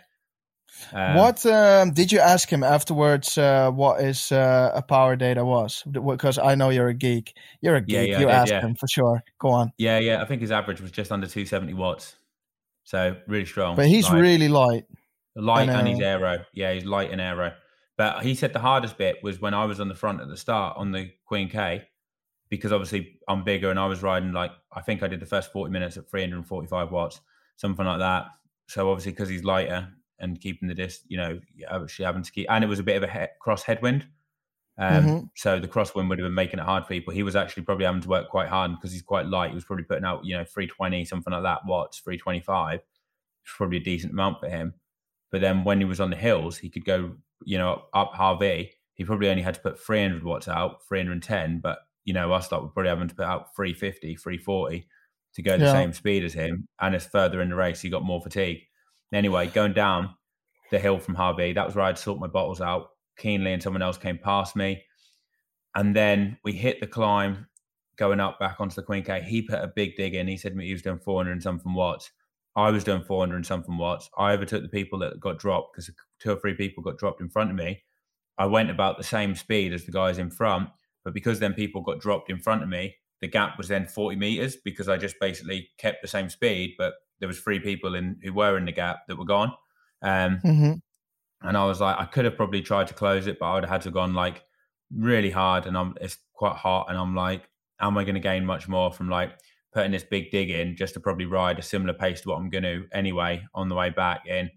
Um, what um, did you ask him afterwards? Uh, what is uh, a power day that was? Because I know you're a geek. You're a geek. Yeah, yeah, you asked yeah. him for sure. Go on. Yeah, yeah. I think his average was just under two hundred seventy watts. So really strong. But he's light. really light. Light and he's aero. Yeah, he's light and aero. But he said the hardest bit was when I was on the front at the start on the Queen K. Because obviously I'm bigger and I was riding like, I think I did the first forty minutes at three hundred forty-five watts, something like that. So obviously because he's lighter and keeping the disc, you know, obviously having to keep, and it was a bit of a he- cross headwind. Um, mm-hmm. So the crosswind would have been making it hard for people. He was actually probably having to work quite hard because he's quite light. He was probably putting out, you know, three twenty, something like that, watts, three twenty-five. It's probably a decent amount for him. But then when he was on the hills, he could go, you know, up Harvey. He probably only had to put three hundred watts out, three hundred ten. But, you know, us lot were probably having to put out three fifty, three forty to go the yeah. same speed as him. And it's further in the race, he got more fatigue. Anyway, going down the hill from Harvey, that was where I'd sort my bottles out. Keenly and someone else came past me, and then we hit the climb going up back onto the Queen K. He put a big dig in. He said he was doing four hundred and something watts. I was doing four hundred and something watts. I overtook the people that got dropped because two or three people got dropped in front of me. I went about the same speed as the guys in front, but because then people got dropped in front of me, the gap was then forty meters because I just basically kept the same speed, but there was three people in who were in the gap that were gone. Um, mm-hmm. And I was like, I could have probably tried to close it, but I would have had to have gone like really hard, and I'm it's quite hot, and I'm like, am I going to gain much more from like putting this big dig in just to probably ride a similar pace to what I'm going to anyway on the way back in,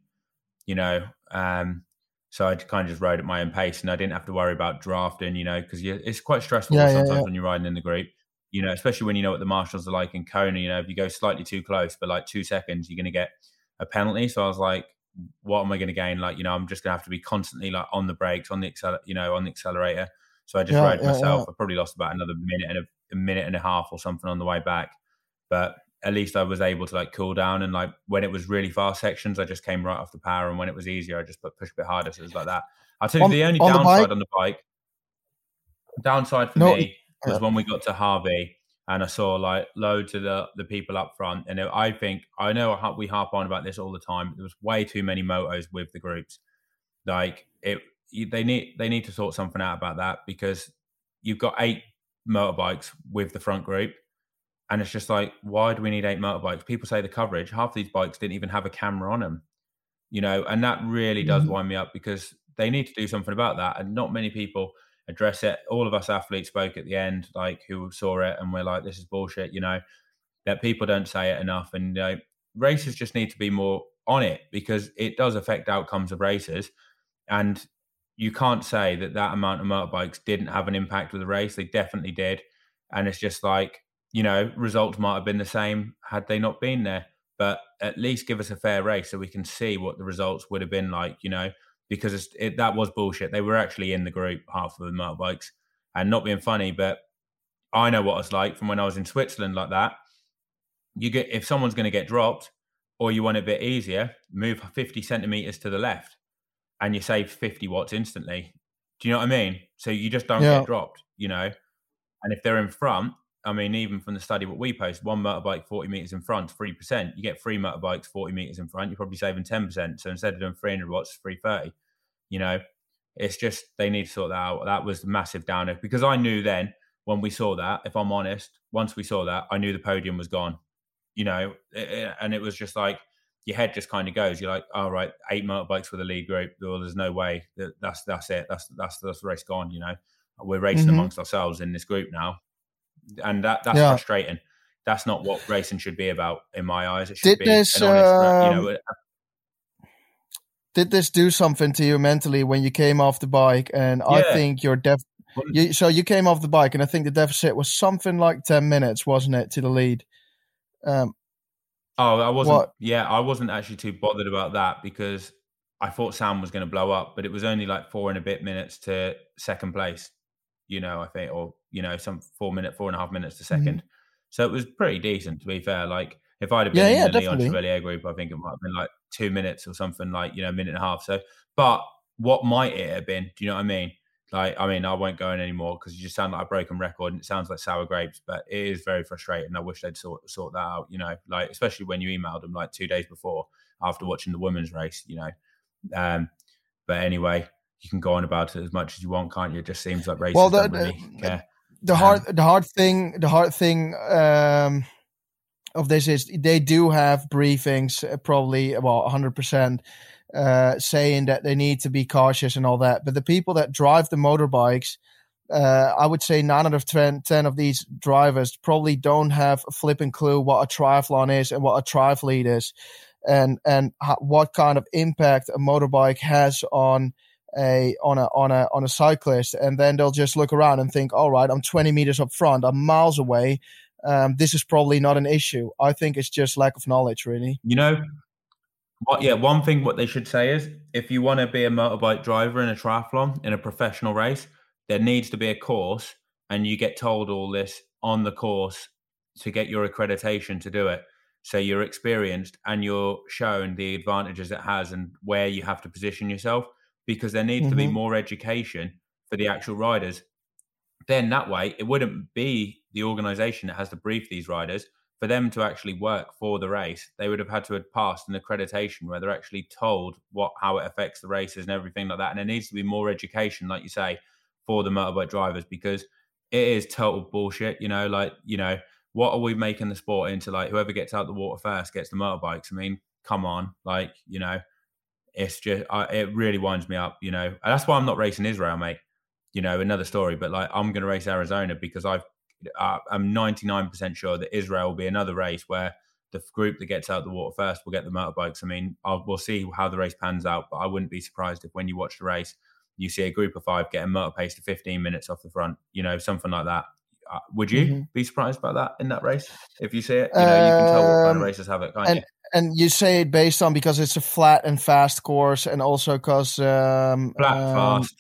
you know? Um, so I kind of just rode at my own pace, and I didn't have to worry about drafting, you know, because it's quite stressful yeah, sometimes yeah, yeah. when you're riding in the group, you know, especially when you know what the marshals are like in Kona. You know, if you go slightly too close for like two seconds, you're going to get a penalty. So I was like, what am I going to gain? Like, you know, I'm just going to have to be constantly like on the brakes, on the acceler- you know, on the accelerator. So I just yeah, rode yeah, myself. Yeah. I probably lost about another minute and a, a minute and a half or something on the way back. But at least I was able to like cool down. And like when it was really fast sections, I just came right off the power. And when it was easier, I just put push a bit harder. So it was like that. I'll tell you on, the only on downside the on the bike, downside for no, me was yeah. when we got to Harvey. And I saw like loads of the, the people up front. And I think, I know we harp on about this all the time, but there was way too many motos with the groups. Like it, they need they need to sort something out about that, because you've got eight motorbikes with the front group. And it's just like, why do we need eight motorbikes? People say the coverage, half these bikes didn't even have a camera on them, you know, and that really does mm-hmm. wind me up, because they need to do something about that. And not many people address it. All of us athletes spoke at the end, like who saw it, and we're like, this is bullshit, you know, that people don't say it enough. And you know, racers just need to be more on it, because it does affect outcomes of races. And you can't say that that amount of motorbikes didn't have an impact with the race. They definitely did. And it's just like, you know, results might have been the same had they not been there, but at least give us a fair race so we can see what the results would have been like, you know. Because it's, it, that was bullshit. They were actually in the group, half of the motorbikes, and not being funny, but I know what it's like from when I was in Switzerland like that. You get, if someone's going to get dropped, or you want it a bit easier, move fifty centimeters to the left and you save fifty watts instantly. Do you know what I mean? So you just don't yeah. get dropped, you know? And if they're in front, I mean, even from the study what we post, one motorbike forty meters in front, three percent. You get three motorbikes forty meters in front, you're probably saving ten percent. So instead of doing three hundred watts, three thirty. You know, it's just they need to sort that out. That was the massive downer, because I knew then when we saw that, if I'm honest, once we saw that, I knew the podium was gone, you know, and it was just like your head just kind of goes. You're like, all right, eight motorbikes for the lead group. Well, there's no way that that's that's it. That's that's that's the race gone. You know, we're racing mm-hmm. amongst ourselves in this group now. And that that's yeah. frustrating. That's not what racing should be about, in my eyes. It should did be this, an honest, um, you know. Did this do something to you mentally when you came off the bike? And yeah. I think your def. You, so you came off the bike, and I think the deficit was something like ten minutes, wasn't it, to the lead? Um, oh, I wasn't. What? Yeah, I wasn't actually too bothered about that, because I thought Sam was going to blow up, but it was only like four and a bit minutes to second place. You know, I think, or, you know, some four minute, four and a half minutes to second. Mm-hmm. So it was pretty decent, to be fair. Like if I'd have been yeah, yeah, in the definitely. Leon Chevalier group, I think it might have been like two minutes or something, like, you know, a minute and a half. So, but what might it have been? Do you know what I mean? Like, I mean, I won't go in anymore because you just sound like a broken record and it sounds like sour grapes, but it is very frustrating. I wish they'd sort sort that out, you know, like, especially when you emailed them like two days before after watching the women's race, you know. Um, but anyway, you can go on about it as much as you want, can't you? It just seems like racists well, the, don't really the, care. The hard, um, the hard thing, the hard thing um, of this is they do have briefings, uh, probably well, one hundred percent, uh, saying that they need to be cautious and all that. But the people that drive the motorbikes, uh, I would say nine out of ten, ten of these drivers probably don't have a flipping clue what a triathlon is and what a triathlete is, and and ha- what kind of impact a motorbike has on a on a on a on a cyclist, and then they'll just look around and think, all right, I'm twenty meters up front, I'm miles away. Um, this is probably not an issue. I think it's just lack of knowledge, really. You know, what? Yeah, one thing what they should say is, if you want to be a motorbike driver in a triathlon, in a professional race, there needs to be a course, and you get told all this on the course to get your accreditation to do it. So you're experienced and you're shown the advantages it has and where you have to position yourself, because there needs mm-hmm. to be more education for the actual riders. Then that way, it wouldn't be the organization that has to brief these riders. For them to actually work for the race, they would have had to have passed an accreditation where they're actually told what how it affects the races and everything like that. And there needs to be more education, like you say, for the motorbike drivers, because it is total bullshit. You know, like, you know, what are we making the sport into? Like, whoever gets out the water first gets the motorbikes. I mean, come on. Like, you know, it's just, I, it really winds me up, you know. And that's why I'm not racing Israel, mate. You know, another story. But, like, I'm going to race Arizona because I've, uh, I'm ninety-nine percent sure that Israel will be another race where the group that gets out the water first will get the motorbikes. I mean, I'll, we'll see how the race pans out. But I wouldn't be surprised if when you watch the race, you see a group of five getting motor pace to fifteen minutes off the front, you know, something like that. Uh, would you mm-hmm. be surprised about that in that race? If you see it, you know, you can tell what kind of races have it, can't and, you? And you say it based on because it's a flat and fast course, and also because... Um, flat, um, fast,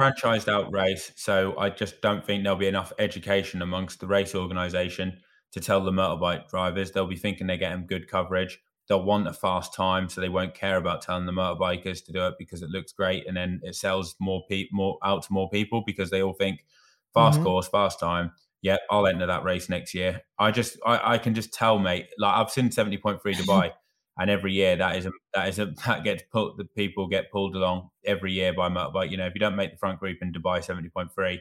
franchised out race. So I just don't think there'll be enough education amongst the race organisation to tell the motorbike drivers. They'll be thinking they're getting good coverage. They'll want a fast time, so they won't care about telling the motorbikers to do it because it looks great, and then it sells more pe- more out to more people because they all think fast mm-hmm. course, fast time. Yeah, I'll enter that race next year. I just, I, I can just tell, mate. Like, I've seen seventy point three Dubai, and every year that is a, that is a, that gets pulled. The people get pulled along every year by motorbike. You know, if you don't make the front group in Dubai seventy point three,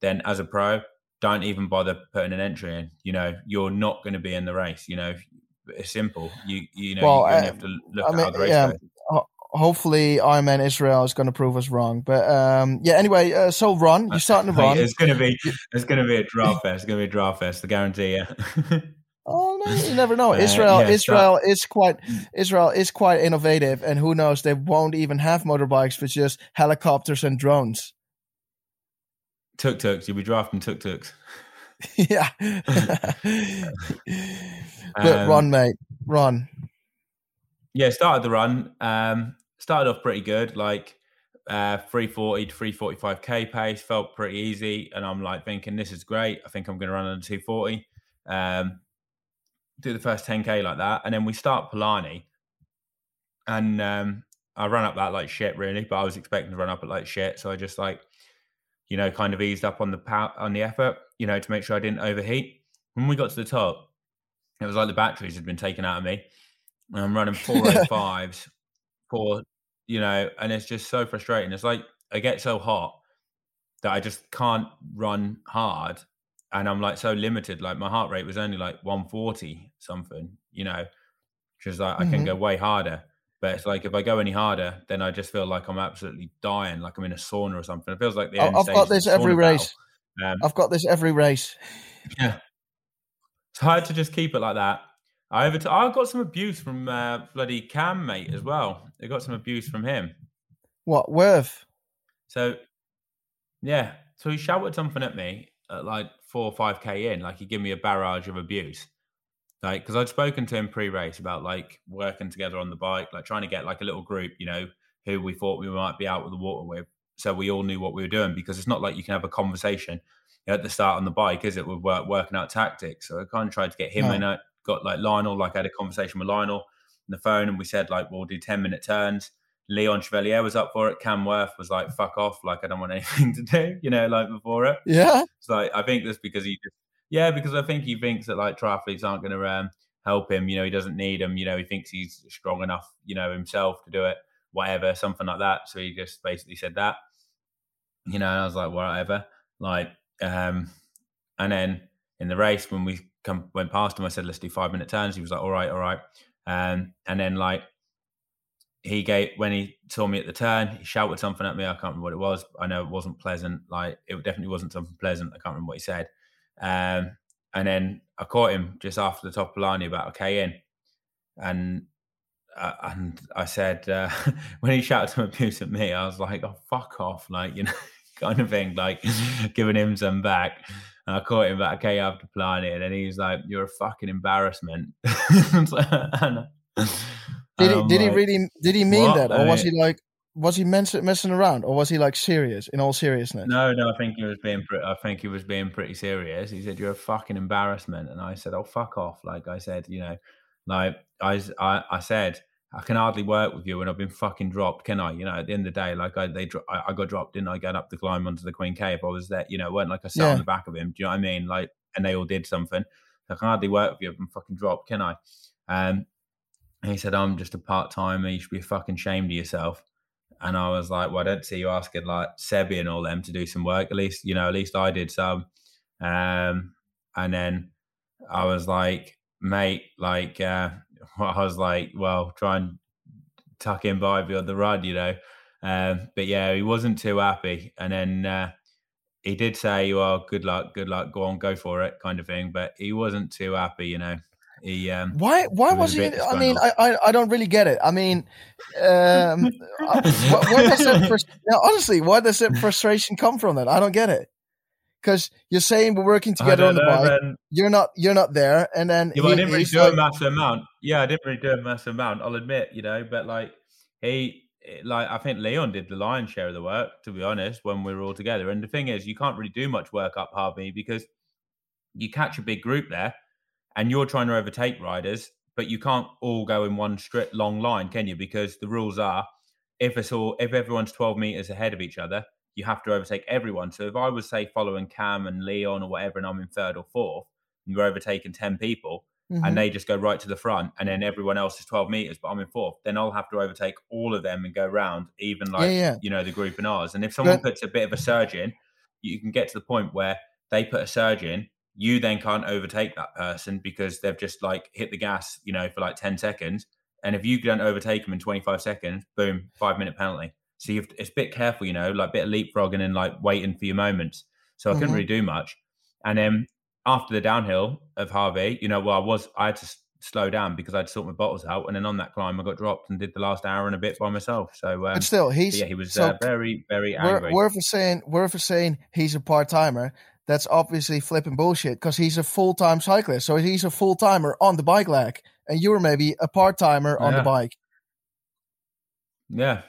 then as a pro, don't even bother putting an entry in. You know, you're not going to be in the race. You know, it's simple. You you know, well, you're going to have to look I at mean, how the race yeah. goes. Hopefully, Ironman Israel is going to prove us wrong. But um, yeah, anyway, uh, so run. You're starting to run. It's going to be it's going to be a draft fest. It's going to be a draft fest. I guarantee you. Oh no, you never know. Israel, uh, yeah, Israel start. is quite Israel is quite innovative, and who knows? They won't even have motorbikes, but just helicopters and drones. Tuk tuks. You'll be drafting tuk tuks. Yeah. But um, run, mate, run. Yeah, started the run. Um, started off pretty good, like uh, three forty to three forty-five K pace, felt pretty easy. And I'm like thinking, this is great. I think I'm going to run under two forty. Um, do the first ten K like that. And then we start Palani. And um, I ran up that like shit, really. But I was expecting to run up it like shit. So I just like, you know, kind of eased up on the pow- on the effort, you know, to make sure I didn't overheat. When we got to the top, it was like the batteries had been taken out of me. I'm running four oh fives for, you know, and it's just so frustrating. It's like I get so hot that I just can't run hard, and I'm like so limited. Like my heart rate was only like one forty something, you know, because like, mm-hmm. I can go way harder. But it's like if I go any harder, then I just feel like I'm absolutely dying, like I'm in a sauna or something. It feels like the end. I've got this every race. Um, I've got this every race. Yeah, it's hard to just keep it like that. I over. T- I got some abuse from uh, bloody Cam, mate, as well. I got some abuse from him. What, Wurf? So, yeah. So he shouted something at me at like four or five K in. Like he gave me a barrage of abuse. Like, because I'd spoken to him pre-race about like working together on the bike, like trying to get like a little group, you know, who we thought we might be out with the water with. So we all knew what we were doing, because it's not like you can have a conversation at the start on the bike, is it? With work, working out tactics. So I kind of tried to get him no. in a, got like Lionel, like I had a conversation with Lionel on the phone, and we said like, we'll do ten minute turns. Leon Chevalier was up for it. Cam Wurf was like, fuck off. Like, I don't want anything to do, you know, like before it. Yeah. So like, I think that's because he, just, yeah, because I think he thinks that like triathletes aren't going to um, help him. You know, he doesn't need them. You know, he thinks he's strong enough, you know, himself to do it, whatever, something like that. So he just basically said that, you know, and I was like, whatever, like, um, and then in the race when we, Come, went past him, I said, let's do five minute turns. He was like, all right, all right. Um, and then like he gave, when he saw me at the turn, he shouted something at me. I can't remember what it was. I know it wasn't pleasant. Like it definitely wasn't something pleasant. I can't remember what he said. Um, and then I caught him just after the top of Palani, about a K in. And Uh, and I said, uh, when he shouted some abuse at me, I was like, oh, fuck off, like, you know, kind of thing, like giving him some back. And I caught him about a K after Palani, and then he was like, you're a fucking embarrassment. And, and did he, did like, he really, did he mean what? that? Or was he like, was he messing around, or was he like serious, in all seriousness? No, no, I think he was being, pre- I think he was being pretty serious. He said, you're a fucking embarrassment. And I said, oh, fuck off. Like I said, you know, like I, I, I said, I can hardly work with you when I've been fucking dropped, can I? You know, at the end of the day, like I, they, I, I got dropped, didn't I? Going up the climb onto the Queen K, if I was there, you know, it weren't like I sat yeah. on the back of him. Do you know what I mean? Like, and they all did something. I can hardly work with you. I've been fucking dropped, can I? Um, and he said, I'm just a part timer. You should be fucking ashamed of yourself. And I was like, well, I don't see you asking like Sebi and all them to do some work. At least, you know, at least I did some. Um, and then I was like, mate, like, uh, I was like, well, try and tuck in by beyond the rod, you know. Um, but yeah, he wasn't too happy. And then uh, he did say, well, good luck, good luck, go on, go for it, kind of thing. But he wasn't too happy, you know. He, um, why Why was, was he? I mean, I, I I don't really get it. I mean, um, I, what, what does that frust- now, honestly, why does that frustration come from that? I don't get it. Because you're saying we're working together on the know, bike, then, you're not you're not there, and then yeah, he, I didn't really do like, a massive amount. Yeah, I didn't really do a massive amount. I'll admit, you know, but like he, like I think Leon did the lion's share of the work, to be honest, when we were all together. And the thing is, you can't really do much work up Harvey because you catch a big group there, and you're trying to overtake riders, but you can't all go in one strict long line, can you? Because the rules are, if it's all if everyone's twelve meters ahead of each other, you have to overtake everyone. So if I was, say, following Cam and Leon or whatever, and I'm in third or fourth, and you're overtaking ten people, mm-hmm. and they just go right to the front, and then everyone else is twelve meters, but I'm in fourth, then I'll have to overtake all of them and go round, even like, yeah, yeah. you know, the group and ours. And if someone but- puts a bit of a surge in, you can get to the point where they put a surge in, you then can't overtake that person because they've just like hit the gas, you know, for like ten seconds. And if you don't overtake them in twenty-five seconds, boom, five minute penalty. So you've, it's a bit careful, you know, like a bit of leapfrogging and like waiting for your moments. So I couldn't mm-hmm. really do much. And then after the downhill of Harvey, you know, well, I was, I had to s- slow down because I'd sort my bottles out. And then on that climb, I got dropped and did the last hour and a bit by myself. So, um, but still, he's, yeah, he was so uh, very, very angry. Worth saying, worth saying he's a part timer. That's obviously flipping bullshit because he's a full time cyclist. So he's a full timer on the bike lag. And you're maybe a part timer on yeah. the bike. Yeah.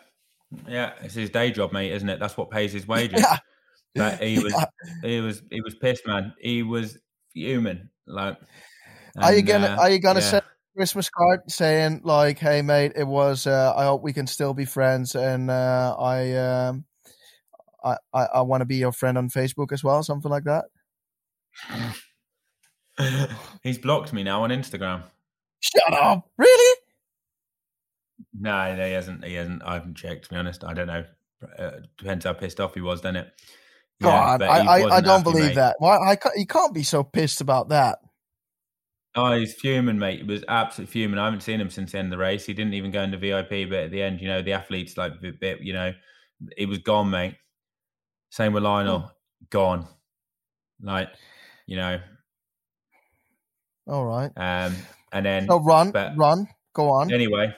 Yeah, it's his day job, mate, isn't it? That's what pays his wages. Yeah. But he was, yeah. he was, he was pissed, man. He was fuming. Like, and, are you gonna, uh, are you gonna yeah. send a Christmas card saying like, "Hey, mate, it was. Uh, I hope we can still be friends, and uh, I, um, I, I, I want to be your friend on Facebook as well," something like that? He's blocked me now on Instagram. Shut up! Really? No, no, he hasn't. He hasn't. I haven't checked, to be honest. I don't know. Uh, depends how pissed off he was, doesn't it? Yeah, God, I, I, I don't happy, believe mate. that. Why? I can't, you can't be so pissed about that. Oh, he's fuming, mate. He was absolutely fuming. I haven't seen him since the end of the race. He didn't even go in the V I P bit at the end. You know, the athletes, like, bit, bit you know, he was gone, mate. Same with Lionel. Hmm. Gone. Like, you know. All right. Um, and then. So run, but, run, go on. Anyway.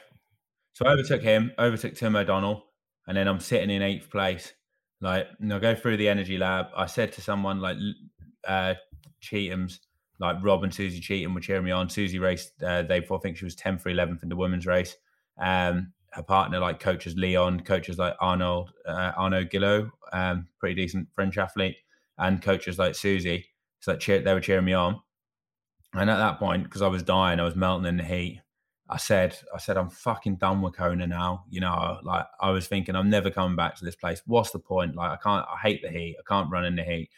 So I overtook him, overtook Tim O'Donnell, and then I'm sitting in eighth place. Like, and I go through the energy lab. I said to someone, like, uh, Cheatham's, like Rob and Susie Cheatham were cheering me on. Susie raced uh, the day before. I think she was tenth or eleventh in the women's race. Um, her partner, like coaches Leon, coaches like Arnold, uh, Arno Gillot, um, pretty decent French athlete, and coaches like Susie. So like, cheer- they were cheering me on. And at that point, because I was dying, I was melting in the heat. I said, I said, I'm fucking done with Kona now. You know, like I was thinking, I'm never coming back to this place. What's the point? Like, I can't, I hate the heat. I can't run in the heat.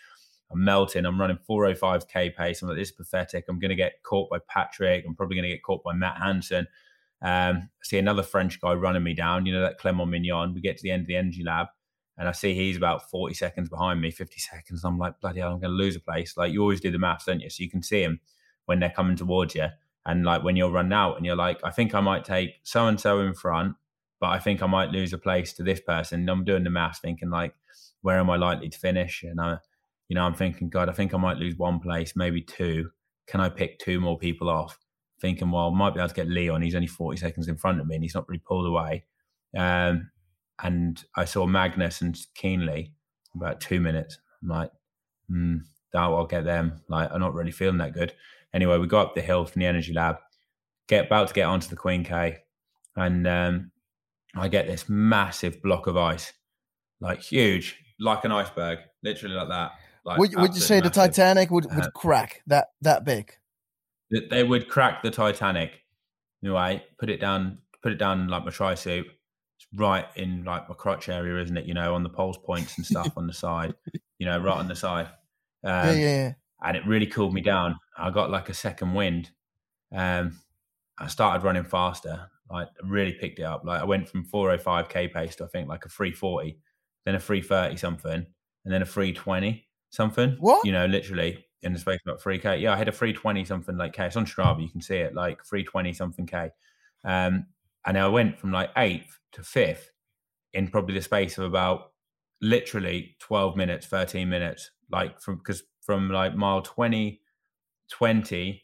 I'm melting. I'm running four oh five K pace. I'm like, this is pathetic. I'm going to get caught by Patrick. I'm probably going to get caught by Matt Hansen. Um, I see another French guy running me down, you know, that Clement Mignon. We get to the end of the energy lab and I see he's about forty seconds behind me, fifty seconds. I'm like, bloody hell, I'm going to lose a place. Like, you always do the maths, don't you? So you can see him when they're coming towards you. And like when you're running out and you're like, I think I might take so-and-so in front, but I think I might lose a place to this person. And I'm doing the maths thinking like, where am I likely to finish? And I, you know, I'm thinking, God, I think I might lose one place, maybe two. Can I pick two more people off? thinking, well, I might be able to get Leon. He's only forty seconds in front of me and he's not really pulled away. Um, and I saw Magnus and Keenly about two minutes. I'm like, hmm, doubt I'll get them. Like, I'm not really feeling that good. Anyway, we go up the hill from the energy lab, get about to get onto the Queen K, and um, I get this massive block of ice, like huge, like an iceberg, literally like that. Like would, would you say massive. The Titanic would, would uh, crack that that big? They would crack the Titanic. Anyway, put it down, put it down like my tri-suit. It's right in like my crotch area, isn't it? You know, on the pulse points and stuff on the side, you know, right on the side. Um, yeah, yeah, yeah. And it really cooled me down. I got like a second wind. Um, I started running faster. I really picked it up. Like I went from four oh five K pace to I think like a three forty, then a three thirty something, and then a three twenty something. What? You know, literally in the space of about three K. Yeah, I had a three twenty something like K. It's on Strava. You can see it, like three twenty something K. Um, and I went from like eighth to fifth in probably the space of about literally twelve minutes, thirteen minutes, like from, because from like mile twenty, twenty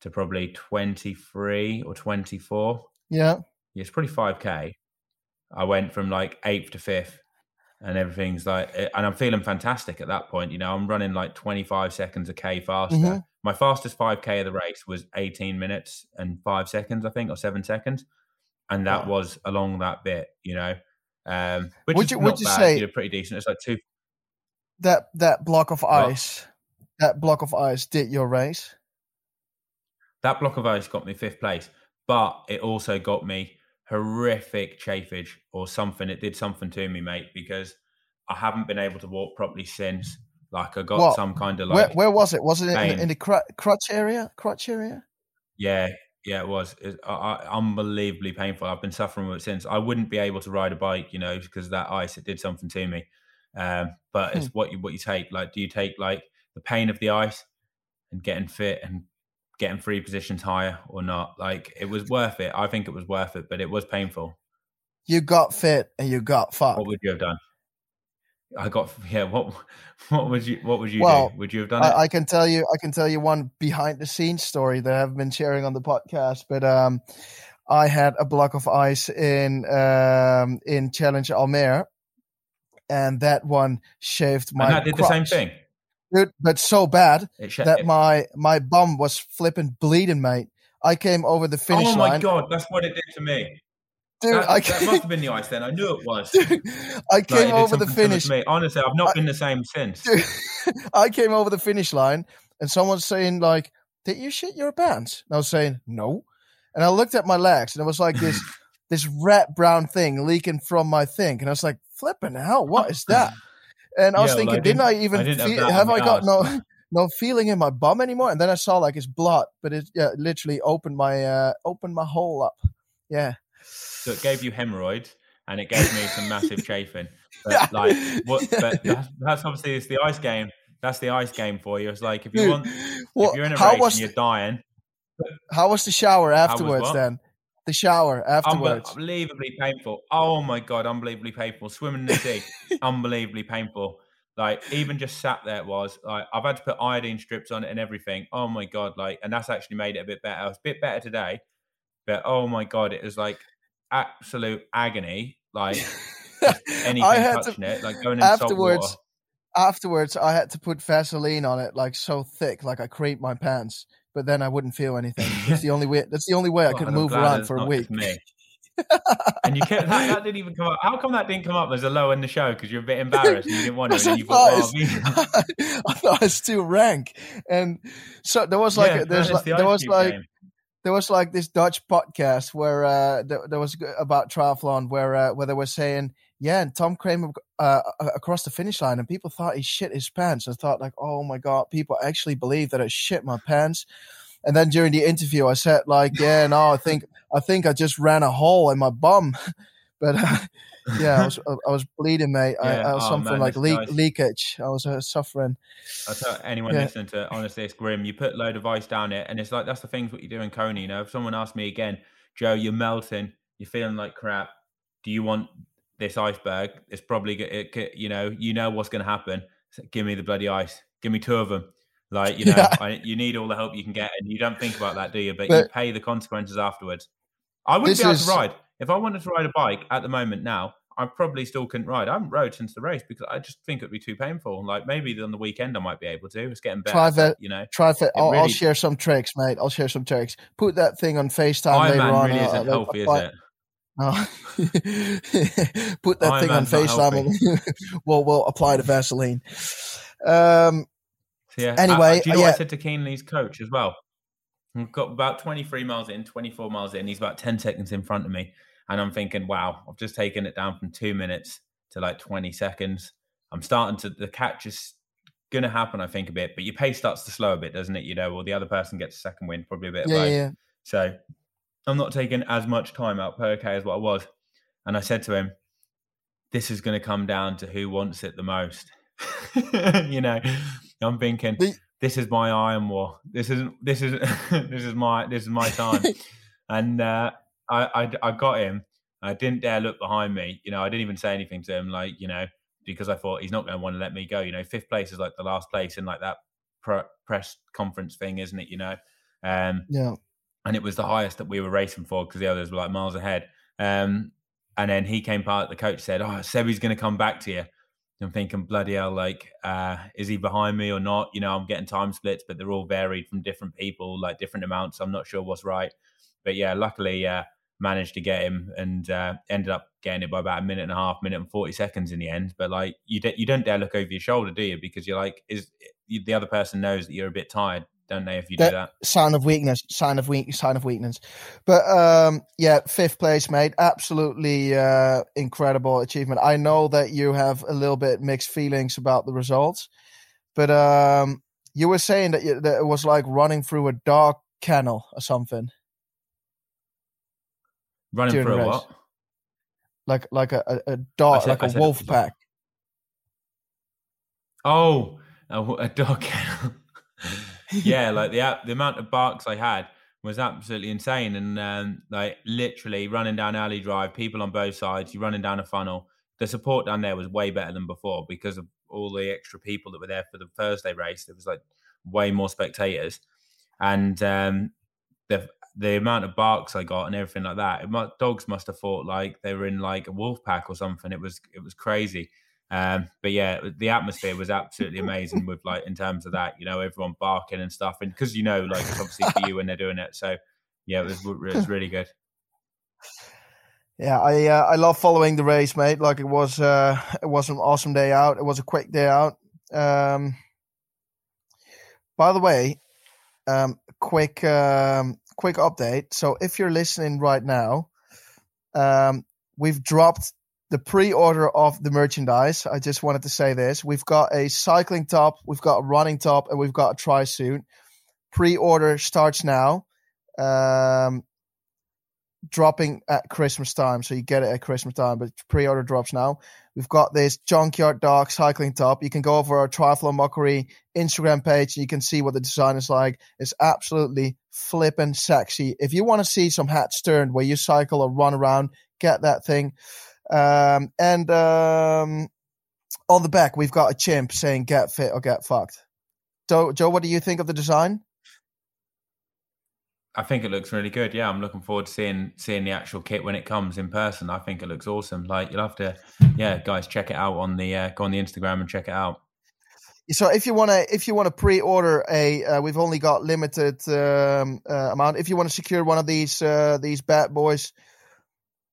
to probably twenty-three or twenty-four. Yeah. Yeah, it's probably five K. I went from like eighth to fifth and everything's like, and I'm feeling fantastic at that point. You know, I'm running like twenty-five seconds a K faster. Mm-hmm. My fastest five K of the race was eighteen minutes and five seconds, I think, or seven seconds. And that wow. was along that bit, you know, um, which would is you, not would you bad. Say You're pretty decent. It's like two. That, that block of ice, what? that block of ice did your race. That block of ice got me fifth place, but it also got me horrific chafage or something. It did something to me, mate, because I haven't been able to walk properly since. Like I got what? some kind of like... Where, where was it? Was it in, in the cr- crutch area? Crutch area? Yeah, yeah, it was. It was I, I, unbelievably painful. I've been suffering with it since. I wouldn't be able to ride a bike, you know, because of that ice. It did something to me. Um, but hmm. it's what you what you take. Like, do you take like the pain of the ice and getting fit and getting three positions higher or not? Like, it was worth it. I think it was worth it, but it was painful. You got fit and you got fucked. What would you have done? I got yeah. What what would you what would you well, do? Would you have done I, it? I can tell you. I can tell you one behind the scenes story that I've been sharing on the podcast. But um, I had a block of ice in um in Challenge Almere, and that one shaved my. And that did crotch. The same thing. Dude, but so bad sh- that my, my bum was flipping bleeding, mate. I came over the finish line. Oh, my line. God. That's what it did to me. Dude, that, I that must have been the ice then. I knew it was. Dude, I came like, over the finish. Me. Honestly, I've not I, been the same since. Dude, I came over the finish line and someone's saying, like, did you shit your pants? And I was saying, no. And I looked at my legs and it was like this this rat-brown thing leaking from my thing. And I was like, flipping hell, what is that? And I yeah, was thinking, well, I didn't, didn't I even I didn't feel, have, have I got no no feeling in my bum anymore? And then I saw like his blood, but it yeah, literally opened my uh, opened my hole up. Yeah. So it gave you hemorrhoids, and it gave me some massive chafing. But yeah. like, what? But that's, that's obviously it's the ice game. That's the ice game for you. It's like if you Dude, want, well, if you're in a race and you're the, dying. How was the shower afterwards then? The shower afterwards. Unbelievably painful. Oh my God, unbelievably painful. Swimming in the sea, unbelievably painful. Like even just sat there was like I've had to put iodine strips on it and everything. Oh my God, like and that's actually made it a bit better. It's a bit better today, but oh my God, it was like absolute agony. Like anything touching to, it, like going in afterwards. Salt water. Afterwards, I had to put Vaseline on it, like so thick, like I creamed my pants. But then I wouldn't feel anything. That's the only way. That's the only way I could oh, move around for a week. And you kept that, that didn't even come up. How come that didn't come up as a low in the show? Because you're a bit embarrassed and you didn't want to. I, and you thought, thought oh, I, I thought I was too rank. And so there was like yeah, a, there's like, the there was like game. There was like this Dutch podcast where uh, there, there was about triathlon where uh, where they were saying. Yeah, and Tom Kramer uh, across the finish line, and people thought he shit his pants. I thought, like, oh, my God, people actually believe that I shit my pants. And then during the interview, I said, like, yeah, no, I think I think I just ran a hole in my bum. But, uh, yeah, I was I was bleeding, mate. Yeah. I, I was oh, something man, like leak, nice. leakage. I was uh, suffering. I tell anyone yeah. listening to it, honestly, it's grim. You put a load of ice down it, and it's like that's the things what you do in Kona. You know, if someone asked me again, Joe, you're melting, you're feeling like crap, do you want – this iceberg, it's probably, it, you know, you know what's going to happen. So give me the bloody ice. Give me two of them. Like, you know, yeah. I, you need all the help you can get, and you don't think about that, do you? But, but you pay the consequences afterwards. I wouldn't be able is... to ride. If I wanted to ride a bike at the moment now, I probably still couldn't ride. I haven't rode since the race because I just think it'd be too painful. Like, maybe on the weekend I might be able to. It's getting better. Try that, you know. Try that. I'll, really... I'll share some tricks, mate. I'll share some tricks. Put that thing on FaceTime Iron later Man on. Really isn't healthy, is it? Oh. Put that Iron thing Man's on FaceTime. And we'll, we'll apply the Vaseline. Um. Yeah. Anyway, uh, do you know yeah. what I said to Keenley's coach as well? We've got about twenty-three miles in, twenty-four miles in. He's about ten seconds in front of me. And I'm thinking, wow, I've just taken it down from two minutes to like twenty seconds. I'm starting to, the catch is going to happen, I think, a bit. But your pace starts to slow a bit, doesn't it? You know, well, the other person gets a second wind, probably a bit. Yeah, yeah. So I'm not taking as much time out per K as what I was. And I said to him, this is going to come down to who wants it the most. You know, I'm thinking... The- This is my iron war. This isn't. This isn't. this is my. This is my time. and uh, I, I, I got him. I didn't dare look behind me. You know, I didn't even say anything to him. Like, you know, because I thought he's not going to want to let me go. You know, fifth place is like the last place in like that pro- press conference thing, isn't it? You know. Um, yeah. And it was the highest that we were racing for because the others were like miles ahead. Um, and then he came past. The coach said, "Oh, Sebi's going to come back to you." I'm thinking, bloody hell, like, uh, is he behind me or not? You know, I'm getting time splits, but they're all varied from different people, like different amounts. I'm not sure what's right. But yeah, luckily uh, managed to get him and uh, ended up getting it by about a minute and a half, minute and forty seconds in the end. But like, you, de- you don't dare look over your shoulder, do you? Because you're like, is you, the other person knows that you're a bit tired, don't they, if you that do that? Sign of weakness, sign of weak, sign of weakness. But um, yeah, fifth place, mate. Absolutely uh, incredible achievement. I know that you have a little bit mixed feelings about the results, but um, you were saying that, you, that it was like running through a dog kennel or something. Running through a what? Like like a, a dog, said, like a wolf pack. Oh, a, a dog kennel. Yeah, like the the amount of barks I had was absolutely insane, and um, like literally running down Alley Drive, people on both sides, you're running down a funnel. The support down there was way better than before because of all the extra people that were there for the Thursday race. There was like way more spectators, and um, the the amount of barks I got and everything like that. It, my dogs must have thought like they were in like a wolf pack or something. It was it was crazy. Um, but yeah, the atmosphere was absolutely amazing with like, in terms of that, you know, everyone barking and stuff. And cause you know, like it's obviously for you when they're doing it. So yeah, it was, it was really good. Yeah. I, uh, I love following the race, mate. Like it was, uh, it was an awesome day out. It was a quick day out. Um, by the way, um, quick, um, quick update. So if you're listening right now, um, we've dropped the pre-order of the merchandise. I just wanted to say this. We've got a cycling top, we've got a running top, and we've got a tri-suit. Pre-order starts now, um, dropping at Christmas time. So you get it at Christmas time, but pre-order drops now. We've got this Junkyard Dog cycling top. You can go over our Triathlon Mockery Instagram page and you can see what the design is like. It's absolutely flippin' sexy. If you want to see some hats turned where you cycle or run around, get that thing. Um, and um, on the back, we've got a chimp saying get fit or get fucked. Joe, Joe, what do you think of the design? I think it looks really good. Yeah, I'm looking forward to seeing seeing the actual kit when it comes in person. I think it looks awesome. Like, you'll have to, yeah, guys, check it out on the uh, go on the Instagram and check it out. So if you want to if you want to pre-order a, uh, we've only got limited um, uh, amount. If you want to secure one of these uh, these bad boys,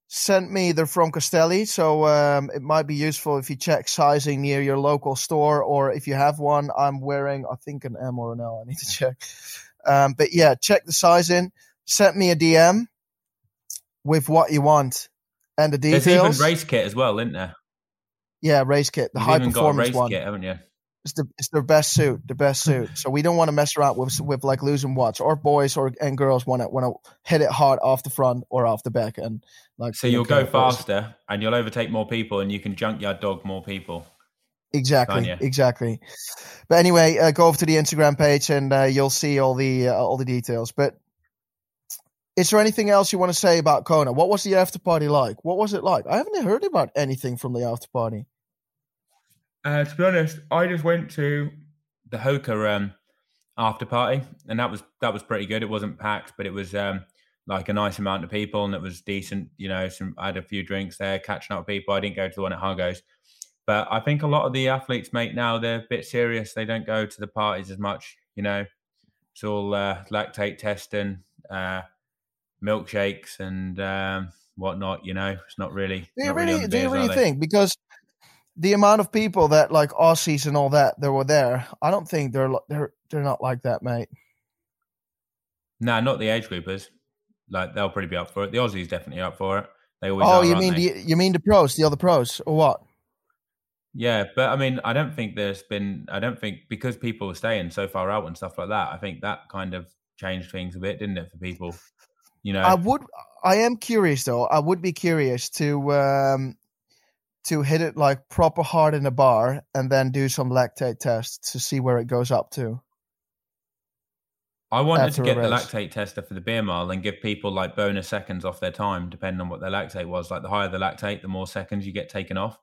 sent me, they're from Castelli, so um, it might be useful if you check sizing near your local store, or if you have one. I'm wearing, I think, an M or an L. I need to check. Um, but yeah, check the sizing. Send me a D M with what you want and the details. There's even race kit as well, isn't there? Yeah, race kit. The You've high performance race one. Kit, haven't you? It's the it's their best suit, the best suit. So we don't want to mess around with with like losing watts. Or boys or and girls want to want to hit it hard off the front or off the back, and like. So you'll go faster and you'll overtake more people, and you can Junkyard Dog more people. Exactly, exactly. But anyway, uh, go over to the Instagram page and uh, you'll see all the uh, all the details. But is there anything else you want to say about Kona? What was the after party like? What was it like? I haven't heard about anything from the after party. Uh, to be honest, I just went to the Hoka um, after party, and that was that was pretty good. It wasn't packed, but it was um, like a nice amount of people, and it was decent. You know, some I had a few drinks there, catching up with people. I didn't go to the one at Hargo's, but I think a lot of the athletes, mate, now they're a bit serious. They don't go to the parties as much. You know, it's all uh, lactate testing, uh, milkshakes, and um, whatnot. You know, it's not really. Do you really, really, do you really think because? The amount of people that like Aussies and all that that were there, I don't think they're they're they're not like that, mate. No, nah, not the age groupers. Like they'll probably be up for it. The Aussies definitely up for it. They always. Oh, are, you mean the, you mean the pros, the other pros, or what? Yeah, but I mean, I don't think there's been. I don't think because people were staying so far out and stuff like that. I think that kind of changed things a bit, didn't it, for people? You know, I would. I am curious though. I would be curious to. Um, to hit it like proper hard in a bar and then do some lactate tests to see where it goes up to. I wanted to get the lactate tester for the B M R and give people like bonus seconds off their time, depending on what their lactate was. Like the higher the lactate, the more seconds you get taken off.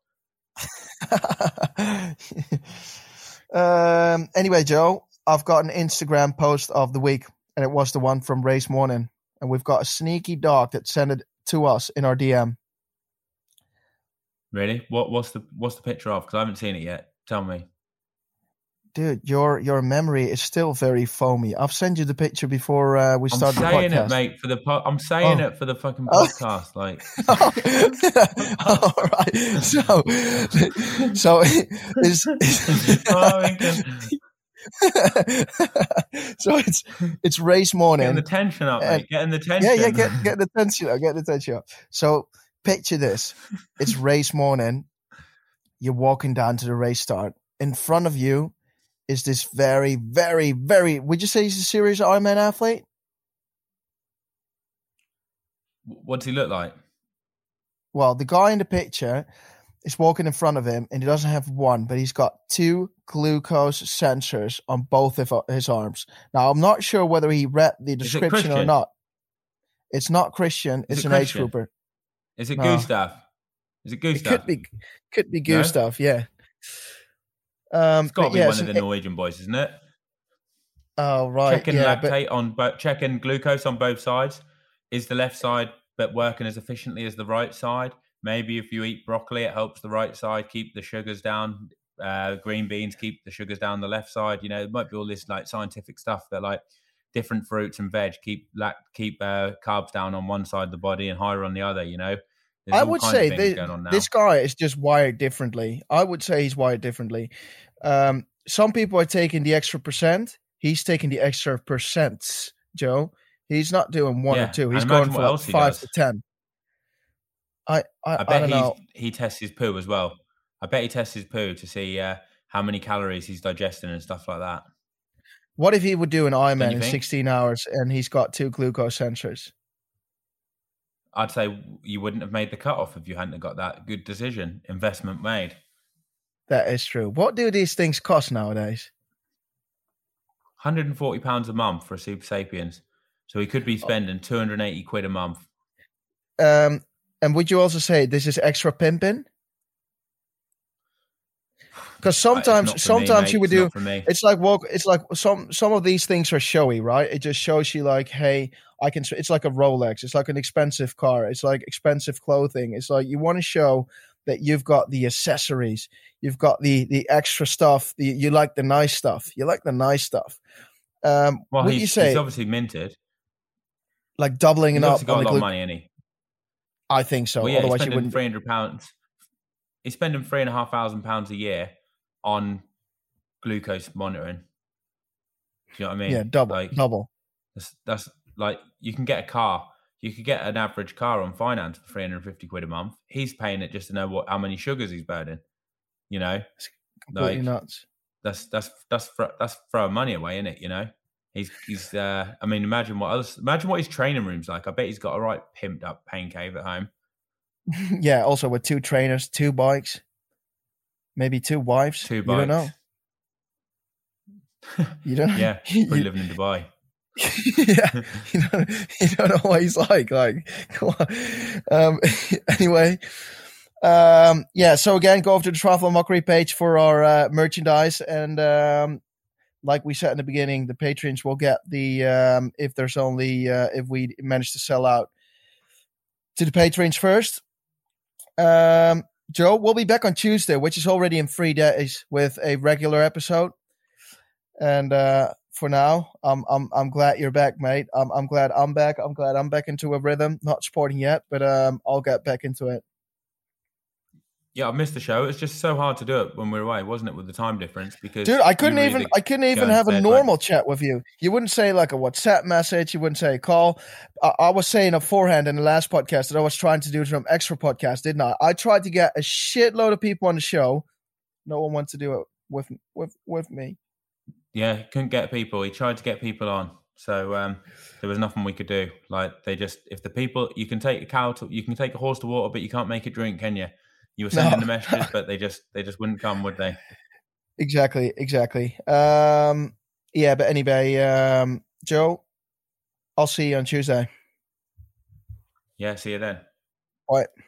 um, anyway, Joe, I've got an Instagram post of the week and it was the one from race morning. And we've got a sneaky dog that sent it to us in our D M. Really? What? What's the what's the picture of? Because I haven't seen it yet. Tell me, dude. Your your memory is still very foamy. I've sent you the picture before uh, we started the podcast. I'm saying it, mate. For the po- I'm saying oh. it for the fucking podcast. Oh. Like, all right. So, so it's. it's so it's it's race morning. Getting the tension up, mate. Getting the tension. Yeah, yeah. Get get the tension up. Get the tension up. So. Picture this. It's race morning. You're walking down to the race start. In front of you is this very, very, very... Would you say he's a serious Ironman athlete? What does he look like? Well, the guy in the picture is walking in front of him and he doesn't have one, but he's got two glucose sensors on both of his arms. Now, I'm not sure whether he read the description or not. It's not Christian. It's an age grouper. Is it no. Gustav? Is it Gustav? It could be, could be Gustav, no? yeah. Um, it's got to be yeah, one so of the it, Norwegian boys, isn't it? Oh, right. Checking yeah, lactate but... on bo- checking glucose on both sides. Is the left side but working as efficiently as the right side? Maybe if you eat broccoli, it helps the right side keep the sugars down. Uh, green beans keep the sugars down the left side. You know, it might be all this like scientific stuff that like. Different fruits and veg keep like, keep uh, carbs down on one side of the body and higher on the other. You know, There's I would say this, this guy is just wired differently. I would say he's wired differently. Um, some people are taking the extra percent. He's taking the extra percents, Joe. He's not doing one yeah, or two. He's going for like five does. to ten. I I, I bet I don't know. He tests his poo as well. I bet he tests his poo to see uh, how many calories he's digesting and stuff like that. What if he would do an Ironman in sixteen hours and he's got two glucose sensors? I'd say you wouldn't have made the cutoff if you hadn't got that good decision, investment made. That is true. What do these things cost nowadays? one hundred forty pounds a month for a Super Sapiens. So he could be spending two hundred eighty quid a month. Um, and would you also say this is extra pimping? Because sometimes, sometimes me, you would do. It's like walk. It's like some some of these things are showy, right? It just shows you, like, hey, I can. It's like a Rolex. It's like an expensive car. It's like expensive clothing. It's like you want to show that you've got the accessories, you've got the the extra stuff. The, you like the nice stuff. You like the nice stuff. Um, well, he's, you say, he's obviously minted. Like doubling he's it up. Got on a lot glu- of money, ain't he? I think so. Well, yeah, otherwise, you wouldn't. Three hundred pounds. He's spending three and a half thousand pounds a year. On glucose monitoring. Do you know what I mean? Yeah, double, like, double. That's, that's like, you can get a car. You could get an average car on finance for three hundred fifty quid a month. He's paying it just to know what how many sugars he's burning. You know? It's completely like, nuts. That's, that's, that's, that's throwing money away, isn't it? You know? He's, he's, uh, I mean, imagine what else, imagine what his training room's like. I bet he's got a right pimped up pain cave at home. Yeah. Also with two trainers, two bikes. Maybe two wives. Two bikes. You don't know. You don't know. Yeah, we're living in Dubai. Yeah, you don't, you don't know what he's like. Like, come on. Um, anyway, um, yeah, so again, go over to the Triathlon Mockery page for our uh, merchandise and um, like we said in the beginning, the patrons will get the um, if there's only uh, if we manage to sell out to the patrons first. Um, Joe, we'll be back on Tuesday, which is already in three days with a regular episode. And uh, for now, I'm I'm I'm glad you're back, mate. I'm I'm glad I'm back. I'm glad I'm back into a rhythm. Not sporting yet, but um, I'll get back into it. Yeah, I missed the show. It's just so hard to do it when we're away, wasn't it, with the time difference? Because dude, I couldn't even I couldn't even have a normal chat with you. You wouldn't say like a WhatsApp message. You wouldn't say a call. I, I was saying beforehand in the last podcast that I was trying to do some extra podcast, didn't I? I tried to get a shitload of people on the show. No one wants to do it with with with me. Yeah, couldn't get people. He tried to get people on, so um, there was nothing we could do. Like they just, if the people, you can take a cow to, you can take a horse to water, but you can't make it drink, can you? You were sending no. the messages, but they just they just wouldn't come, would they? Exactly, exactly. Um, yeah, but anyway, um, Joe, I'll see you on Tuesday. Yeah, see you then. All right.